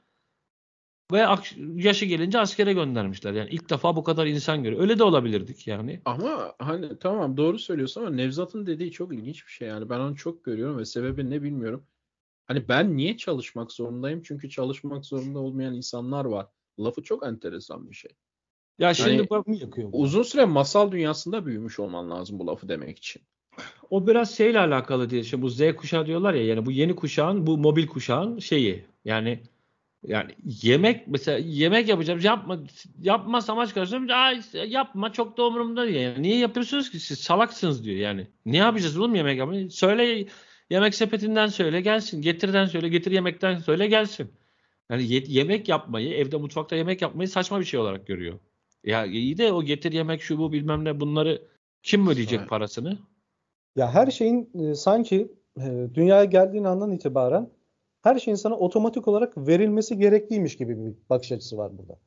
ve yaşı gelince askere göndermişler. Yani ilk defa bu kadar insan görüyor. Öyle de olabilirdik yani. Ama hani tamam doğru söylüyorsun ama Nevzat'ın dediği çok ilginç bir şey yani. Ben onu çok görüyorum ve sebebi ne bilmiyorum. Hani ben niye çalışmak zorundayım? Çünkü çalışmak zorunda olmayan insanlar var. Lafı çok enteresan bir şey. Ya şimdi yani, bu, yakıyor bu. Uzun süre masal dünyasında büyümüş olman lazım bu lafı demek için. O biraz şeyle alakalı diye işte bu Z kuşağı diyorlar ya yani bu yeni kuşağın bu mobil kuşağın şeyi yani yani yemek mesela yemek yapacağım yapma yapmaz amaç karşısında yapma çok da umurumda diyor yani niye yapıyorsunuz ki siz salaksınız diyor yani ne yapacağız oğlum yemek yapmayı söyle yemek sepetinden söyle gelsin getirden söyle getir yemekten söyle gelsin yani ye- yemek yapmayı evde mutfakta yemek yapmayı saçma bir şey olarak görüyor ya iyi de o getir yemek şu bu bilmem ne bunları kim ödeyecek parasını? Ya her şeyin e, sanki e, dünyaya geldiğin andan itibaren her şeyin sana otomatik olarak verilmesi gerekliymiş gibi bir bakış açısı var burada.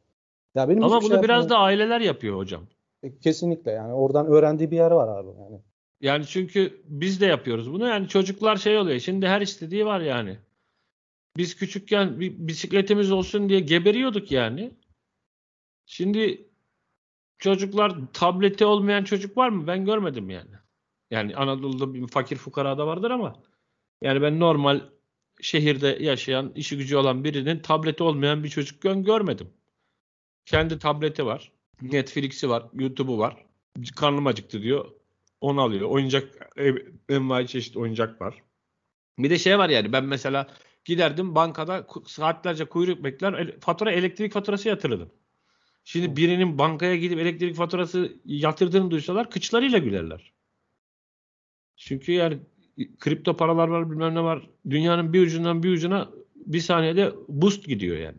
Ya benim ama bunu şey biraz yaptığım... da aileler yapıyor hocam. E, kesinlikle yani oradan öğrendiği bir yer var abi yani. Yani çünkü biz de yapıyoruz bunu yani çocuklar şey oluyor şimdi her istediği var yani. Biz küçükken bir bisikletimiz olsun diye geberiyorduk yani. Şimdi çocuklar tableti olmayan çocuk var mı? Ben görmedim yani. Yani Anadolu'da bir fakir fukara da vardır ama yani ben normal şehirde yaşayan, işi gücü olan birinin tableti olmayan bir çocuk görmedim. Kendi tableti var, Netflix'i var, YouTube'u var. Karnım acıktı diyor, onu alıyor. Oyuncak, envai çeşit oyuncak var. Bir de şey var yani ben mesela giderdim bankada saatlerce kuyruk bekler, fatura elektrik faturası yatırırdım. Şimdi birinin bankaya gidip elektrik faturası yatırdığını duysalar kıçlarıyla gülerler. Çünkü yani kripto paralar var bilmem ne var. Dünyanın bir ucundan bir ucuna bir saniyede boost gidiyor yani.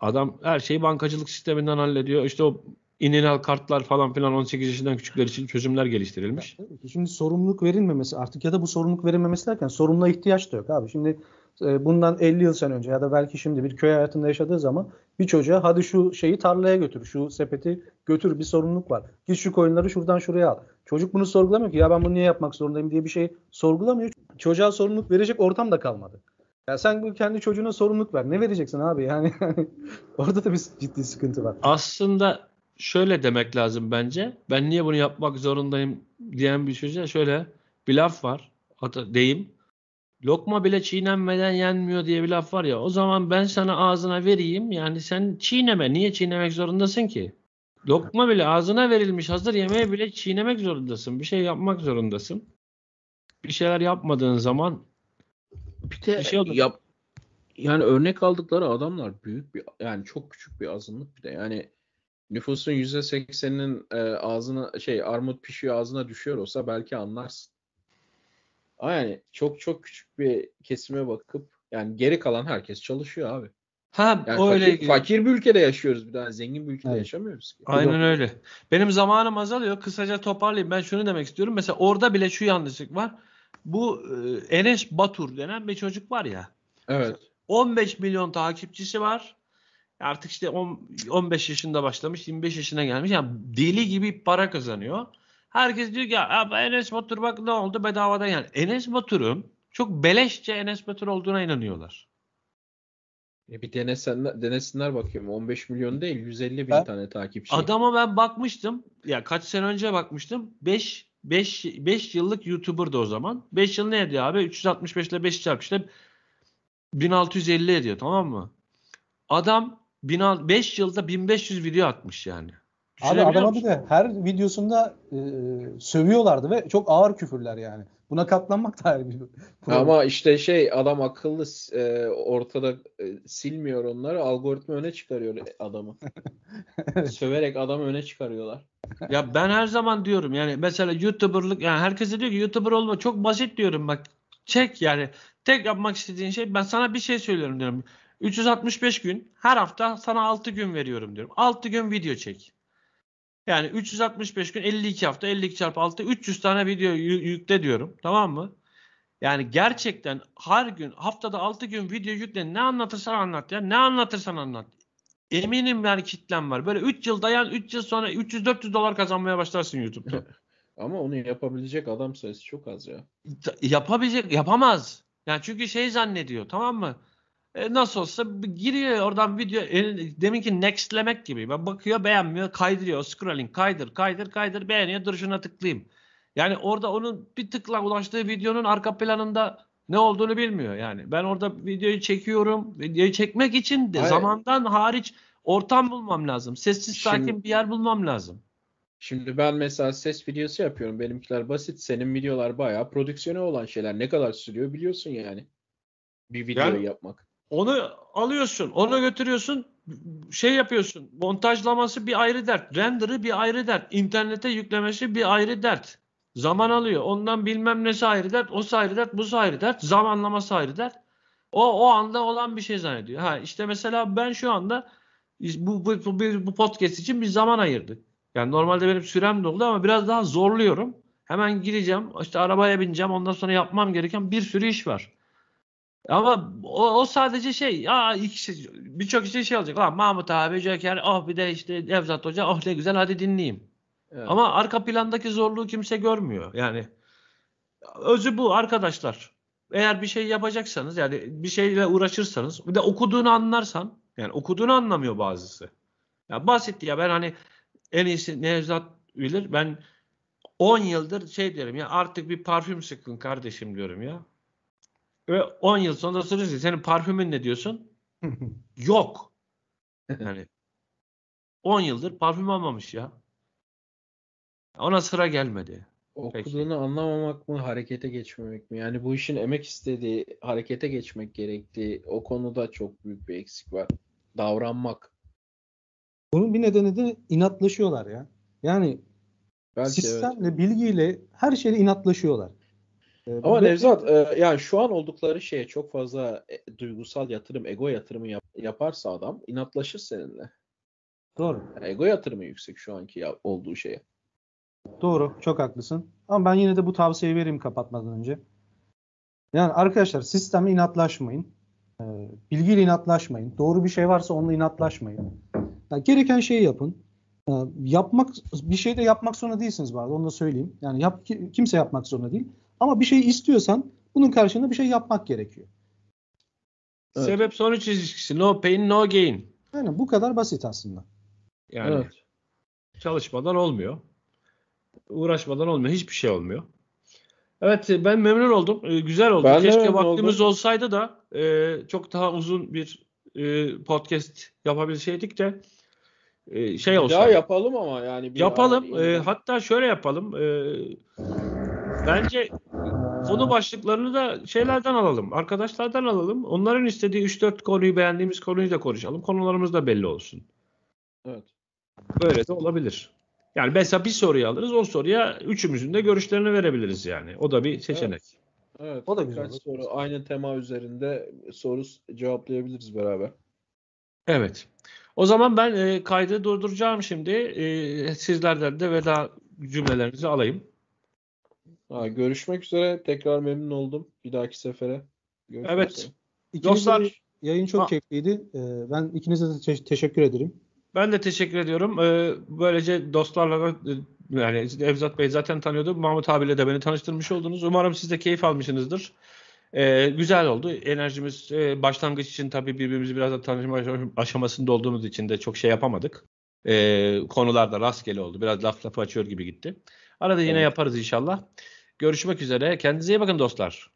Adam her şeyi bankacılık sisteminden hallediyor. İşte o ininal kartlar falan filan on sekiz yaşından küçükler için çözümler geliştirilmiş. Şimdi sorumluluk verilmemesi artık ya da bu sorumluluk verilmemesi derken sorumluluğa ihtiyaç da yok abi. Şimdi bundan elli yıl sen önce ya da belki şimdi bir köy hayatında yaşadığı zaman bir çocuğa hadi şu şeyi tarlaya götür, şu sepeti götür bir sorumluluk var. Git şu koyunları şuradan şuraya al. Çocuk bunu sorgulamıyor ki ya ben bunu niye yapmak zorundayım diye bir şey sorgulamıyor. Çocuğa sorumluluk verecek ortam da kalmadı. Ya sen kendi çocuğuna sorumluluk ver. Ne vereceksin abi yani? Orada da bir ciddi sıkıntı var. Aslında şöyle demek lazım bence. Ben niye bunu yapmak zorundayım diyen bir çocuğa şöyle bir laf var. Hatta deyim. Lokma bile çiğnenmeden yenmiyor diye bir laf var ya. O zaman ben sana ağzına vereyim. Yani sen çiğneme. Niye çiğnemek zorundasın ki? Lokma bile ağzına verilmiş hazır yemeği bile çiğnemek zorundasın. Bir şey yapmak zorundasın. Bir şeyler yapmadığın zaman Bir, te, bir şey oldu. Yap, yani örnek aldıkları adamlar büyük bir, yani çok küçük bir azınlık bir de. Yani nüfusun yüzde sekseninin e, ağzına şey armut pişiyor ağzına düşüyor olsa belki anlarsın. Ama yani çok çok küçük bir kesime bakıp yani geri kalan herkes çalışıyor abi. Ha yani o fakir, öyle. Fakir bir ülkede yaşıyoruz, bir daha zengin bir ülkede evet. yaşamıyoruz ki. Aynen öyle. Benim zamanım azalıyor. Kısaca toparlayayım. Ben şunu demek istiyorum. Mesela orada bile şu yanlışlık var. Bu e, Enes Batur denen bir çocuk var ya. Evet. on beş milyon takipçisi var. Artık işte on, on beş yaşında başlamış, yirmi beş yaşına gelmiş. Yani deli gibi para kazanıyor. Herkes diyor ki ya Enes Batur bak ne oldu bedavadan yani. Enes Batur'un çok beleşçe Enes Batur olduğuna inanıyorlar. E bir denesen, denesinler bakayım. on beş milyon değil, yüz elli bin ha? tane takipçi. Adama ben bakmıştım. Ya kaç sene önce bakmıştım. beş beş beş yıllık YouTuber'dı o zaman. beş yıl ne ediyor abi? üç yüz altmış beş ile beş çarp işte bin altı yüz elli ediyor, tamam mı? Adam beş yılda bin beş yüz video atmış yani. Abi adama bir de her videosunda e, sövüyorlardı ve çok ağır küfürler yani. Buna katlanmak da ayrı bir problem. Ama işte şey adam akıllı e, ortada e, silmiyor onları. Algoritma öne çıkarıyor adamı. Evet. Söverek adamı öne çıkarıyorlar. Ya ben her zaman diyorum yani mesela YouTuber'lık yani herkese diyor ki YouTuber olma çok basit diyorum bak. Çek yani tek yapmak istediğin şey ben sana bir şey söylüyorum diyorum. üç yüz altmış beş gün her hafta sana altı gün veriyorum diyorum. altı gün video çek. Yani üç yüz altmış beş gün elli iki hafta elli iki çarpı altı üç yüz tane video yükle diyorum. Tamam mı? Yani gerçekten her gün haftada altı gün video yükle. Ne anlatırsan anlat ya. Ne anlatırsan anlat. Eminim yani kitlem var. Böyle üç yıl dayan üç yıl sonra üç yüz dört yüz dolar kazanmaya başlarsın YouTube'da. Ama onu yapabilecek adam sayısı çok az ya. Yapabilecek yapamaz. Yani çünkü şey zannediyor, tamam mı? E nasıl olsa giriyor oradan video deminki nextlemek gibi. Bakıyor beğenmiyor kaydırıyor. Scrolling kaydır kaydır kaydır beğeniyor dur şuna tıklayayım. Yani orada onun bir tıkla ulaştığı videonun arka planında ne olduğunu bilmiyor yani. Ben orada videoyu çekiyorum. Videoyu çekmek için de Hayır. zamandan hariç ortam bulmam lazım. Sessiz sakin şimdi, bir yer bulmam lazım. Şimdi ben mesela ses videosu yapıyorum. Benimkiler basit. Senin videolar bayağı prodüksiyonu olan şeyler. Ne kadar sürüyor biliyorsun yani. Bir videoyu yani, yapmak. Onu alıyorsun, onu götürüyorsun, şey yapıyorsun, montajlaması bir ayrı dert, render'ı bir ayrı dert, internete yüklemesi bir ayrı dert. Zaman alıyor, ondan bilmem nesi ayrı dert, o ayrı dert, bu ayrı dert, zamanlaması ayrı dert. O o anda olan bir şey zannediyor. Ha işte mesela ben şu anda bu, bu, bu, bu podcast için bir zaman ayırdık. Yani normalde benim sürem doldu ama biraz daha zorluyorum. Hemen gireceğim, işte arabaya bineceğim, ondan sonra yapmam gereken bir sürü iş var. Ama o, o sadece şey ya şey, birçok işte şey olacak. Lan Mahmut Abi, Joker, oh bir de işte Nevzat Hoca, oh ne güzel hadi dinleyeyim. Evet. Ama arka plandaki zorluğu kimse görmüyor. Yani özü bu arkadaşlar. Eğer bir şey yapacaksanız yani bir şeyle uğraşırsanız bir de okuduğunu anlarsan yani okuduğunu anlamıyor bazısı. Ya basit ya ben hani en iyisi Nevzat bilir. Ben on yıldır şey diyorum ya artık bir parfüm sıkın kardeşim diyorum ya. Ve on yıl sonra soruyorsun senin parfümün ne diyorsun? Yok. Yani on yıldır parfüm almamış ya. Ona sıra gelmedi. Okuduğunu Peki. anlamamak mı, harekete geçmemek mi? Yani bu işin emek istediği, harekete geçmek gerektiği o konuda çok büyük bir eksik var. Davranmak. Bunun bir nedeni de inatlaşıyorlar ya. Yani belki sistemle, evet. bilgiyle her şeyle inatlaşıyorlar. Ama Be- Nevzat e, yani şu an oldukları şeye çok fazla e, duygusal yatırım, ego yatırımı yap- yaparsa adam inatlaşır seninle. Doğru. Yani ego yatırımı yüksek şu anki ya- olduğu şeye. Doğru, çok haklısın. Ama ben yine de bu tavsiyeyi vereyim kapatmadan önce. Yani arkadaşlar sistemle inatlaşmayın. E, bilgiyle inatlaşmayın. Doğru bir şey varsa onunla inatlaşmayın. Yani gereken şeyi yapın. E, yapmak bir şey de yapmak zorunda değilsiniz bu arada. Onu da söyleyeyim. Yani yap, kimse yapmak zorunda değil. Ama bir şey istiyorsan bunun karşılığında bir şey yapmak gerekiyor. Evet. Sebep sonuç ilişkisi. No pain no gain. Yani bu kadar basit aslında. Yani evet. Çalışmadan olmuyor. Uğraşmadan olmuyor. Hiçbir şey olmuyor. Evet ben memnun oldum. Ee, güzel oldu. Ben Keşke vaktimiz oldum. Olsaydı da e, çok daha uzun bir e, podcast yapabilseydik de e, şey olsaydı. Daha yapalım ama yani. Yapalım. E, hatta şöyle yapalım. E, Bence Konu başlıklarını da şeylerden alalım. Arkadaşlardan alalım. Onların istediği üç dört konuyu, beğendiğimiz konuyu da konuşalım. Konularımız da belli olsun. Evet. Böyle de olabilir. Yani mesela bir soruyu alırız. O soruya üçümüzün de görüşlerini verebiliriz yani. O da bir seçenek. Evet. Evet. O da güzel. Birkaç soru aynı tema üzerinde soru cevaplayabiliriz beraber. Evet. O zaman ben e, kaydı durduracağım şimdi. E, sizlerden de veda cümlelerinizi alayım. Ha, görüşmek üzere. Tekrar memnun oldum. Bir dahaki sefere. Görüşmek evet. Üzere. İkiniz dostlar. Yayın çok ha. keyifliydi. Ee, ben ikinize de te- teşekkür ederim. Ben de teşekkür ediyorum. Ee, böylece dostlarla yani Nevzat Bey zaten tanıyordu. Mahmut abiyle de beni tanıştırmış oldunuz. Umarım siz de keyif almışsınızdır. Ee, güzel oldu. Enerjimiz e, başlangıç için tabii birbirimizi biraz da tanışma aşamasında olduğumuz için de çok şey yapamadık. Ee, konular da rastgele oldu. Biraz laf lafı açıyor gibi gitti. Arada yine evet. yaparız inşallah. Görüşmek üzere. Kendinize iyi bakın dostlar.